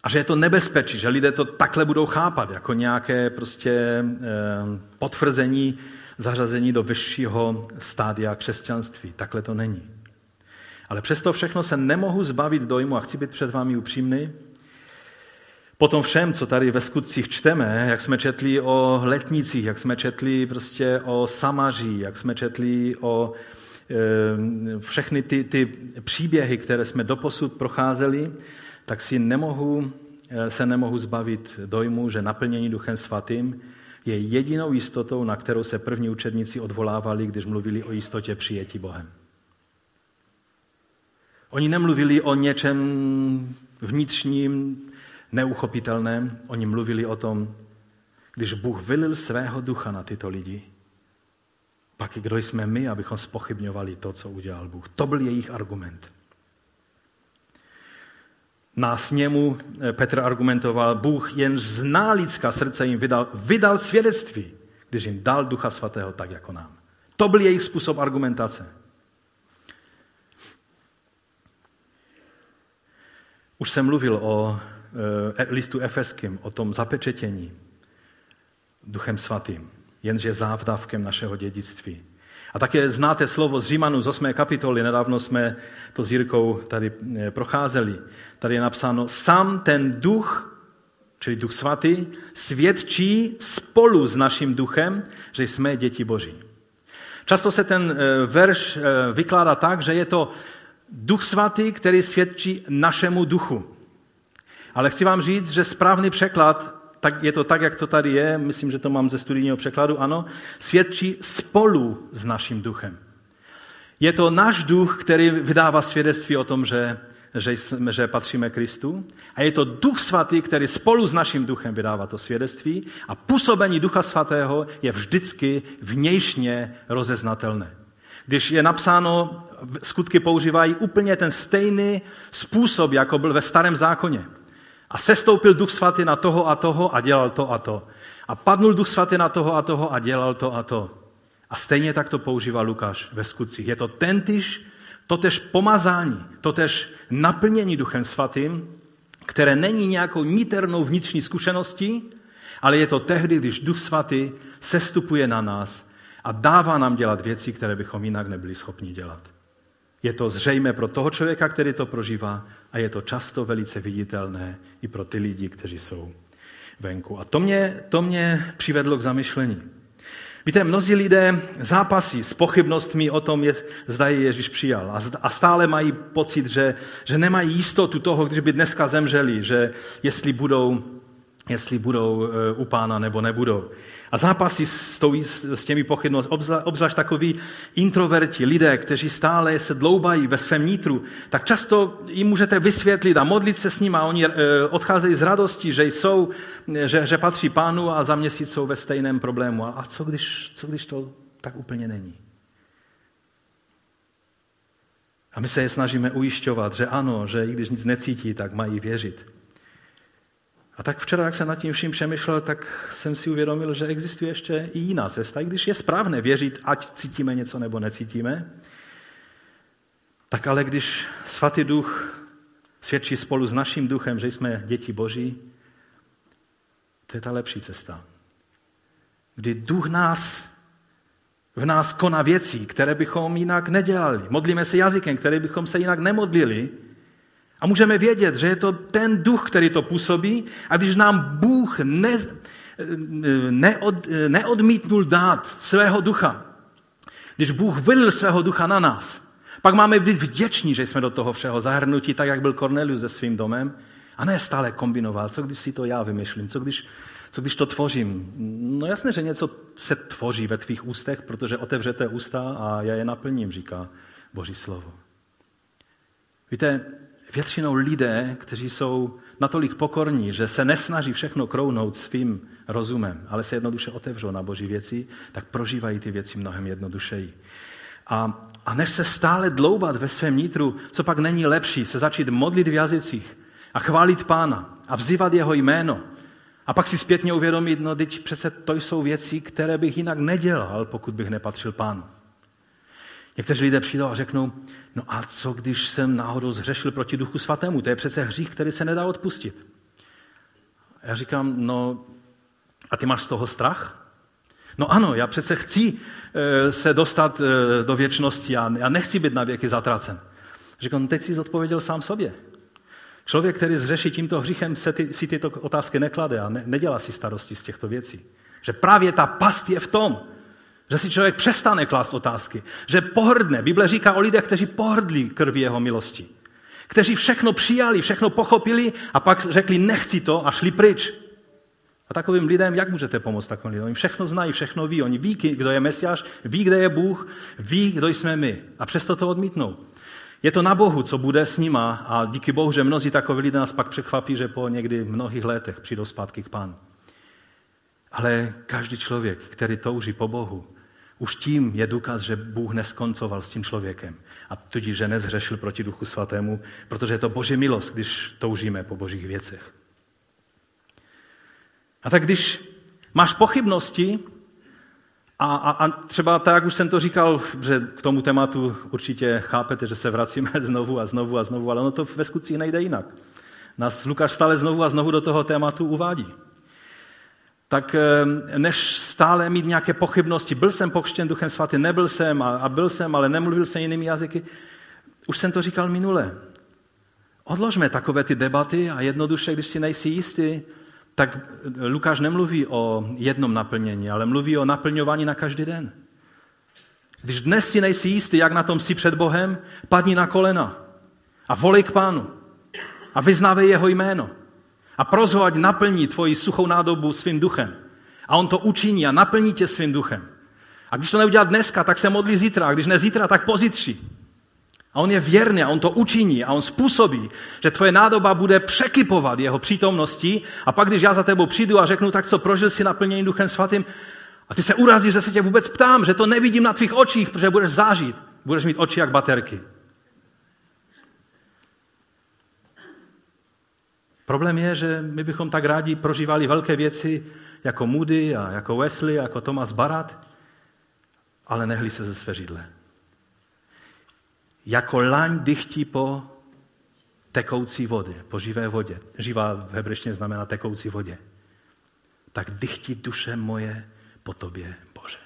a že je to nebezpečí, že lidé to takhle budou chápat, jako nějaké prostě e, potvrzení, zařazení do vyššího stádia křesťanství. Takhle to není. Ale přesto všechno se nemohu zbavit dojmu, a chci být před vámi upřímný, po tom všem, co tady ve skutcích čteme, jak jsme četli o letnicích, jak jsme četli prostě o Samaří, jak jsme četli o e, všechny ty, ty příběhy, které jsme doposud procházeli, tak si nemohu, se nemohu zbavit dojmu, že naplnění Duchem Svatým je jedinou jistotou, na kterou se první učedníci odvolávali, když mluvili o jistotě přijetí Bohem. Oni nemluvili o něčem vnitřním, neuchopitelném, oni mluvili o tom, když Bůh vylil svého ducha na tyto lidi, pak kdo jsme my, abychom zpochybňovali to, co udělal Bůh. To byl jejich argument. Na sněmu Petr argumentoval, Bůh jenž zná lidská srdce jim vydal, vydal svědectví, když jim dal Ducha Svatého tak jako nám. To byl jejich způsob argumentace. Už jsem mluvil o e, listu efeským, o tom zapečetění Duchem Svatým, jenž je závdavkem našeho dědictví. A také znáte slovo z Římanů z osmé kapitoly, nedávno jsme to s Jirkou tady procházeli. Tady je napsáno, sám ten duch, čili Duch Svatý, svědčí spolu s naším duchem, že jsme děti Boží. Často se ten verš vykládá tak, že je to Duch Svatý, který svědčí našemu duchu. Ale chci vám říct, že správný překlad tak je to tak, jak to tady je, myslím, že to mám ze studijního překladu, ano, svědčí spolu s naším duchem. Je to náš duch, který vydává svědectví o tom, že, že, jsme, že patříme Kristu, a je to Duch Svatý, který spolu s naším duchem vydává to svědectví, a působení Ducha Svatého je vždycky vnějšně rozeznatelné. Když je napsáno, skutky používají úplně ten stejný způsob, jako byl ve Starém zákoně. A sestoupil Duch Svatý na toho a toho a dělal to a to. A padnul Duch Svatý na toho a toho a dělal to a to. A stejně tak to používá Lukáš ve skutcích. Je to tentýž, totéž pomazání, totéž naplnění Duchem Svatým, které není nějakou niternou vnitřní zkušeností, ale je to tehdy, když Duch Svatý sestupuje na nás a dává nám dělat věci, které bychom jinak nebyli schopni dělat. Je to zřejmé pro toho člověka, který to prožívá, a je to často velice viditelné i pro ty lidi, kteří jsou venku. A to mě, to mě přivedlo k zamyšlení. Víte, mnozí lidé zápasí s pochybnostmi o tom, je, zda je Ježíš přijal. A, a stále mají pocit, že, že nemají jistotu toho, když by dneska zemřeli, že jestli budou, jestli budou u Pána nebo nebudou. A zápasy s těmi pochybnostmi, obzvlášť takoví introverti, lidé, kteří stále se dloubají ve svém nitru, tak často jim můžete vysvětlit a modlit se s nimi a oni odcházejí z radosti, že jsou, že, že patří Pánu a za měsíc jsou ve stejném problému. A co když, co když to tak úplně není? A my se je snažíme ujišťovat, že ano, že i když nic necítí, tak mají věřit. A tak včera, jak jsem nad tím vším přemýšlel, tak jsem si uvědomil, že existuje ještě i jiná cesta. I když je správné věřit, ať cítíme něco nebo necítíme, tak ale když Svatý Duch svědčí spolu s naším duchem, že jsme děti Boží, to je ta lepší cesta. Kdy Duch nás v nás koná věcí, které bychom jinak nedělali. Modlíme se jazykem, které bychom se jinak nemodlili. A můžeme vědět, že je to ten Duch, který to působí. A když nám Bůh ne, neod, neodmítnul dát svého ducha, když Bůh vylil svého ducha na nás, pak máme být vděční, že jsme do toho všeho zahrnuti, tak jak byl Cornelius se svým domem. A ne stále kombinoval, co když si to já vymyšlím, co když, co když to tvořím. No jasné, že něco se tvoří ve tvých ústech, protože otevřete ústa a já je naplním, říká Boží slovo. Víte, většinou lidé, kteří jsou natolik pokorní, že se nesnaží všechno krounout svým rozumem, ale se jednoduše otevřou na Boží věci, tak prožívají ty věci mnohem jednodušeji. A, a než se stále dloubat ve svém nitru, co pak není lepší, se začít modlit v jazycích a chválit Pána a vzývat jeho jméno a pak si zpětně uvědomit, no teď přece to jsou věci, které bych jinak nedělal, pokud bych nepatřil Pánu. Někteří lidé přijdou a řeknou, no a co, když jsem náhodou zhřešil proti Duchu Svatému? To je přece hřích, který se nedá odpustit. A já říkám, no a ty máš z toho strach? No ano, já přece chci e, se dostat e, do věčnosti a já nechci být na věky zatracen. Říkám, no teď jsi odpověděl sám sobě. Člověk, který zhřeší tímto hříchem, se ty, si tyto otázky neklade a ne, nedělá si starosti z těchto věcí. Že právě ta past je v tom, že si člověk přestane klást otázky, že pohrdne. Bible říká o lidech, kteří pohrdli krví jeho milosti, kteří všechno přijali, všechno pochopili a pak řekli nechci to a šli pryč. A takovým lidem, jak můžete pomoct takovým lidem? Oni všechno znají, všechno ví, oni ví, kdo je Mesiáš, ví, kde je Bůh, ví, kdo jsme my a přesto to odmítnou. Je to na Bohu, co bude s nima a díky Bohu, že mnozí takoví lidé nás pak překvapí, že po někdy mnohých letech přijdou zpátky k Pánu. Ale každý člověk, který touží po Bohu, už tím je důkaz, že Bůh neskoncoval s tím člověkem a tudíž, že nezhřešil proti Duchu Svatému, protože je to Boží milost, když toužíme po Božích věcech. A tak když máš pochybnosti a, a, a třeba tak, jak už jsem to říkal, že k tomu tématu určitě chápete, že se vracíme znovu a znovu a znovu, ale ono to ve skutcích nejde jinak. Nás Lukáš stále znovu a znovu do toho tématu uvádí. Tak než stále mít nějaké pochybnosti, byl jsem pokřtěn Duchem Svatým, nebyl jsem a, a byl jsem, ale nemluvil jsem jinými jazyky. Už jsem to říkal minule. Odložme takové ty debaty a jednoduše, když si nejsi jistý, tak Lukáš nemluví o jednom naplnění, ale mluví o naplňování na každý den. Když dnes si nejsi jistý, jak na tom jsi před Bohem, padni na kolena a volej k Pánu a vyznávej jeho jméno. A prosho, ať naplní tvoji suchou nádobu svým duchem. A on to učiní a naplní tě svým duchem. A když to neudělá dneska, tak se modlí zítra. A když ne zítra, tak pozítří. A on je věrný a on to učiní. A on způsobí, že tvoje nádoba bude překypovat jeho přítomností. A pak, když já za tebou přijdu a řeknu, tak co, prožil jsi naplnění Duchem Svatým? A ty se urazíš, že se tě vůbec ptám, že to nevidím na tvých očích, protože budeš zážít. Budeš mít oči jak baterky. Problém je, že my bychom tak rádi prožívali velké věci jako Moody a jako Wesley, jako Thomas Balbarat, ale nehli se ze své židle. Jako laň dychtí po tekoucí vodě, po živé vodě. Živá v hebrejštině znamená tekoucí vodě. Tak dychtí duše moje po tobě, Bože.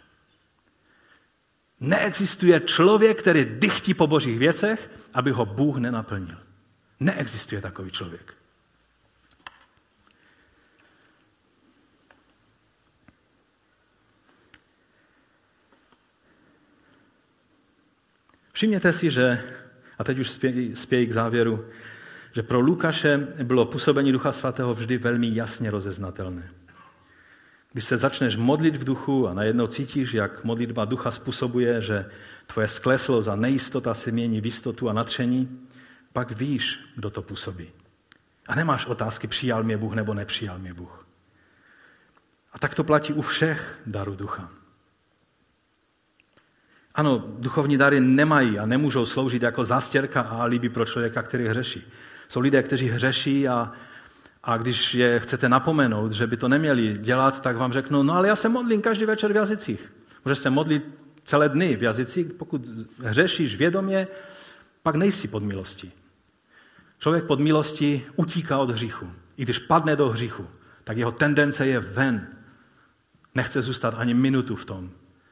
Neexistuje člověk, který dychtí po Božích věcech, aby ho Bůh nenaplnil. Neexistuje takový člověk. Všimněte si, že, a teď už spějí k závěru, že pro Lukáše bylo působení Ducha Svatého vždy velmi jasně rozeznatelné. Když se začneš modlit v duchu a najednou cítíš, jak modlitba ducha způsobuje, že tvoje skleslo za nejistota se mění v jistotu a natření, pak víš, kdo to působí. A nemáš otázky, přijal mě Bůh nebo nepřijal mě Bůh. A tak to platí u všech darů ducha. Ano, duchovní dary nemají a nemůžou sloužit jako zástěrka a alibi pro člověka, který hřeší. Jsou lidé, kteří hřeší a, a když je chcete napomenout, že by to neměli dělat, tak vám řeknou, no ale já se modlím každý večer v jazycích. Můžeš se modlit celé dny v jazycích, pokud hřešíš vědomě, pak nejsi pod milostí. Člověk pod milostí utíká od hříchu. I když padne do hříchu, tak jeho tendence je ven. Nechce zůstat ani minutu v tom.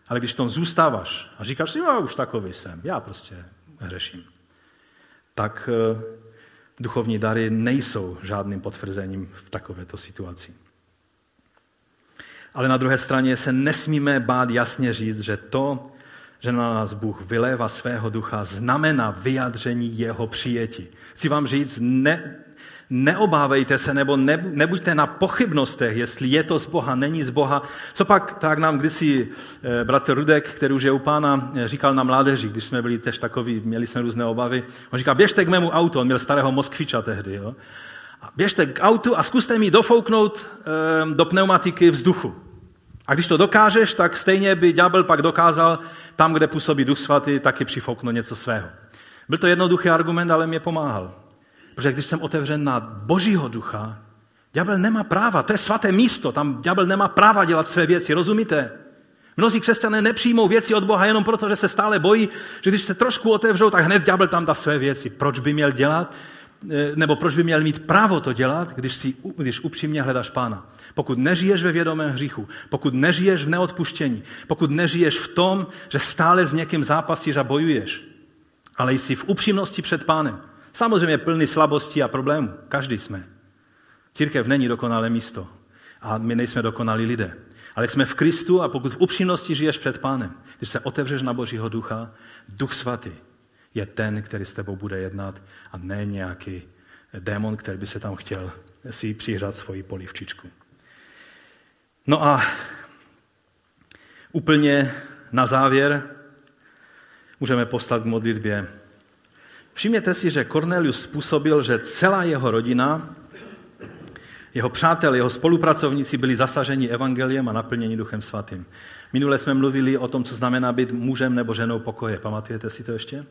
Ale když v tom zůstáváš a říkáš si, já už takový jsem, já prostě hřeším, tak duchovní dary nejsou žádným potvrzením v takovéto situaci. Ale na druhé straně se nesmíme bát jasně říct, že to, že na nás Bůh vylévá svého ducha, znamená vyjádření jeho přijetí. Chci vám říct, ne, neobávejte se nebo ne, nebuďte na pochybnostech, jestli je to z Boha, není z Boha. Copak tak nám kdysi bratr Rudek, který už je u Pána, říkal na mládeži, když jsme byli tež takoví, měli jsme různé obavy. On říkal, běžte k mému autu, on měl starého Moskviča tehdy. Jo? A běžte k autu a zkuste mi dofouknout e, do pneumatiky vzduchu. A když to dokážeš, tak stejně by ďábel pak dokázal tam, kde působí Duch Svatý, taky přifouknout něco svého. Byl to jednoduchý argument, ale mě pomáhal. Protože když jsem otevřen na Božího ducha, ďábel nemá práva, to je svaté místo, tam ďábel nemá práva dělat své věci, rozumíte? Mnozí křesťané nepřijmou věci od Boha jenom proto, že se stále bojí, že když se trošku otevřou, tak hned ďábel tam dá své věci. Proč by měl dělat, nebo proč by měl mít právo to dělat, když, si, když upřímně hledáš Pána? Pokud nežiješ ve vědomém hříchu, pokud nežiješ v neodpuštění, pokud nežiješ v tom, že stále s někým zápasíš a bojuješ, ale jsi v upřímnosti před Pánem. Samozřejmě plný slabostí a problémů. Každý jsme. Církev není dokonalé místo. A my nejsme dokonalí lidé. Ale jsme v Kristu a pokud v upřímnosti žiješ před Pánem, když se otevřeš na Božího ducha, Duch Svatý je ten, který s tebou bude jednat a ne nějaký démon, který by se tam chtěl si přihřát svoji polívčičku. No a úplně na závěr můžeme povstat k modlitbě. Všimněte si, že Cornelius způsobil, že celá jeho rodina, jeho přátelé, jeho spolupracovníci byli zasaženi evangeliem a naplněni Duchem Svatým. Minule jsme mluvili o tom, co znamená být mužem nebo ženou pokoje. Pamatujete si to ještě?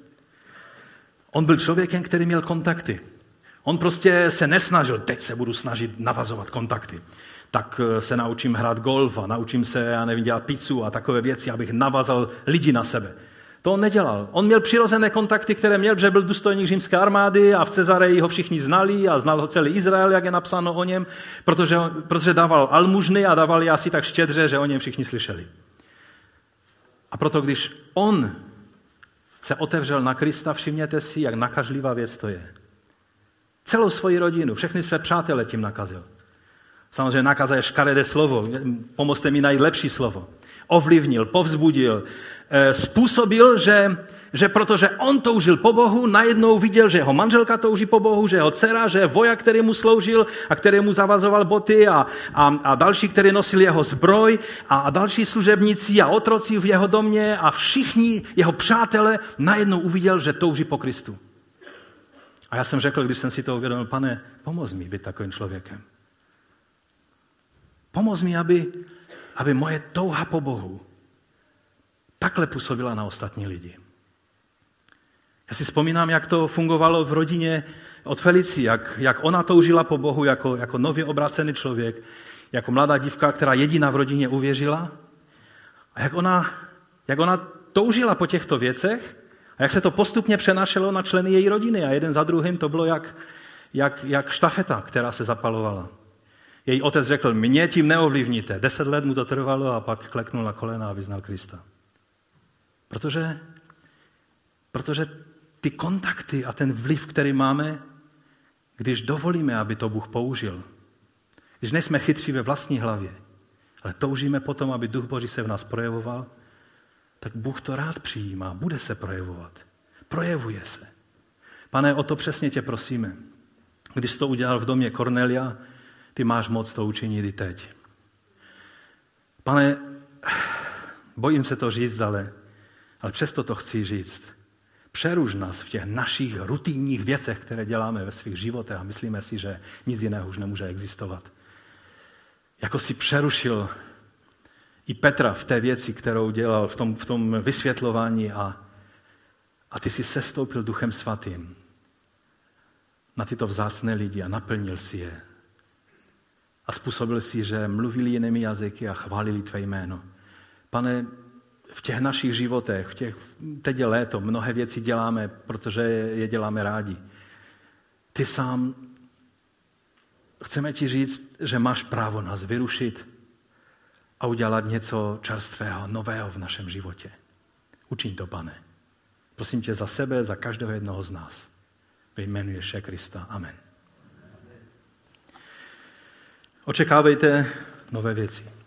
On byl člověkem, který měl kontakty. On prostě se nesnažil, teď se budu snažit navazovat kontakty. Tak se naučím hrát golf a naučím se, já nevím, dělat pizzu a takové věci, abych navazal lidi na sebe. To on nedělal. On měl přirozené kontakty, které měl, že byl důstojník římské armády a v Cezareji ho všichni znali a znal ho celý Izrael, jak je napsáno o něm, protože, protože dával almužny a dával je asi tak štědře, že o něm všichni slyšeli. A proto, když on se otevřel na Krista, všimněte si, jak nakažlivá věc to je. Celou svoji rodinu, všechny své přátele tím nakazil. Samozřejmě nakaza je škaredé slovo, pomozte mi najít lepší slovo. Ovlivnil, povzbudil, způsobil, že, že protože on toužil po Bohu, najednou viděl, že jeho manželka touží po Bohu, že jeho dcera, že voják, který mu sloužil a který mu zavazoval boty a, a, a další, který nosil jeho zbroj a, a další služebníci a otroci v jeho domě a všichni jeho přátelé najednou uviděl, že touží po Kristu. A já jsem řekl, když jsem si to uvědomil, Pane, pomoz mi být takovým člověkem. Pomoz mi, aby, aby moje touha po Bohu takhle působila na ostatní lidi. Já si vzpomínám, jak to fungovalo v rodině od Felicie, jak, jak ona toužila po Bohu jako, jako nově obrácený člověk, jako mladá dívka, která jediná v rodině uvěřila. A jak ona, jak ona toužila po těchto věcech a jak se to postupně přenášelo na členy její rodiny. A jeden za druhým to bylo jak, jak, jak štafeta, která se zapalovala. Její otec řekl, mě tím neovlivníte. Deset let mu to trvalo a pak kleknul na kolena a vyznal Krista. Protože, protože ty kontakty a ten vliv, který máme, když dovolíme, aby to Bůh použil, když nejsme chytří ve vlastní hlavě, ale toužíme potom, aby Duch Boží se v nás projevoval, tak Bůh to rád přijímá, bude se projevovat. Projevuje se. Pane, o to přesně tě prosíme. Když jsi to udělal v domě Cornelia, ty máš moc to učinit i teď. Pane, bojím se to říct, ale, ale přesto to chci říct. Přeruž nás v těch našich rutinních věcech, které děláme ve svých životech a myslíme si, že nic jiného už nemůže existovat. Jako si přerušil i Petra v té věci, kterou dělal v tom, v tom vysvětlování a, a ty si sestoupil Duchem Svatým na tyto vzácné lidi a naplnil si je. A způsobil si, že mluvili jinými jazyky a chválili tvé jméno. Pane, v těch našich životech, v těch, teď je léto, mnohé věci děláme, protože je děláme rádi. Ty sám, chceme ti říct, že máš právo nás vyrušit a udělat něco čerstvého, nového v našem životě. Učiň to, Pane. Prosím tě za sebe, za každého jednoho z nás. Ve jménu Ježíše Krista. Amen. Očekávejte nové věci.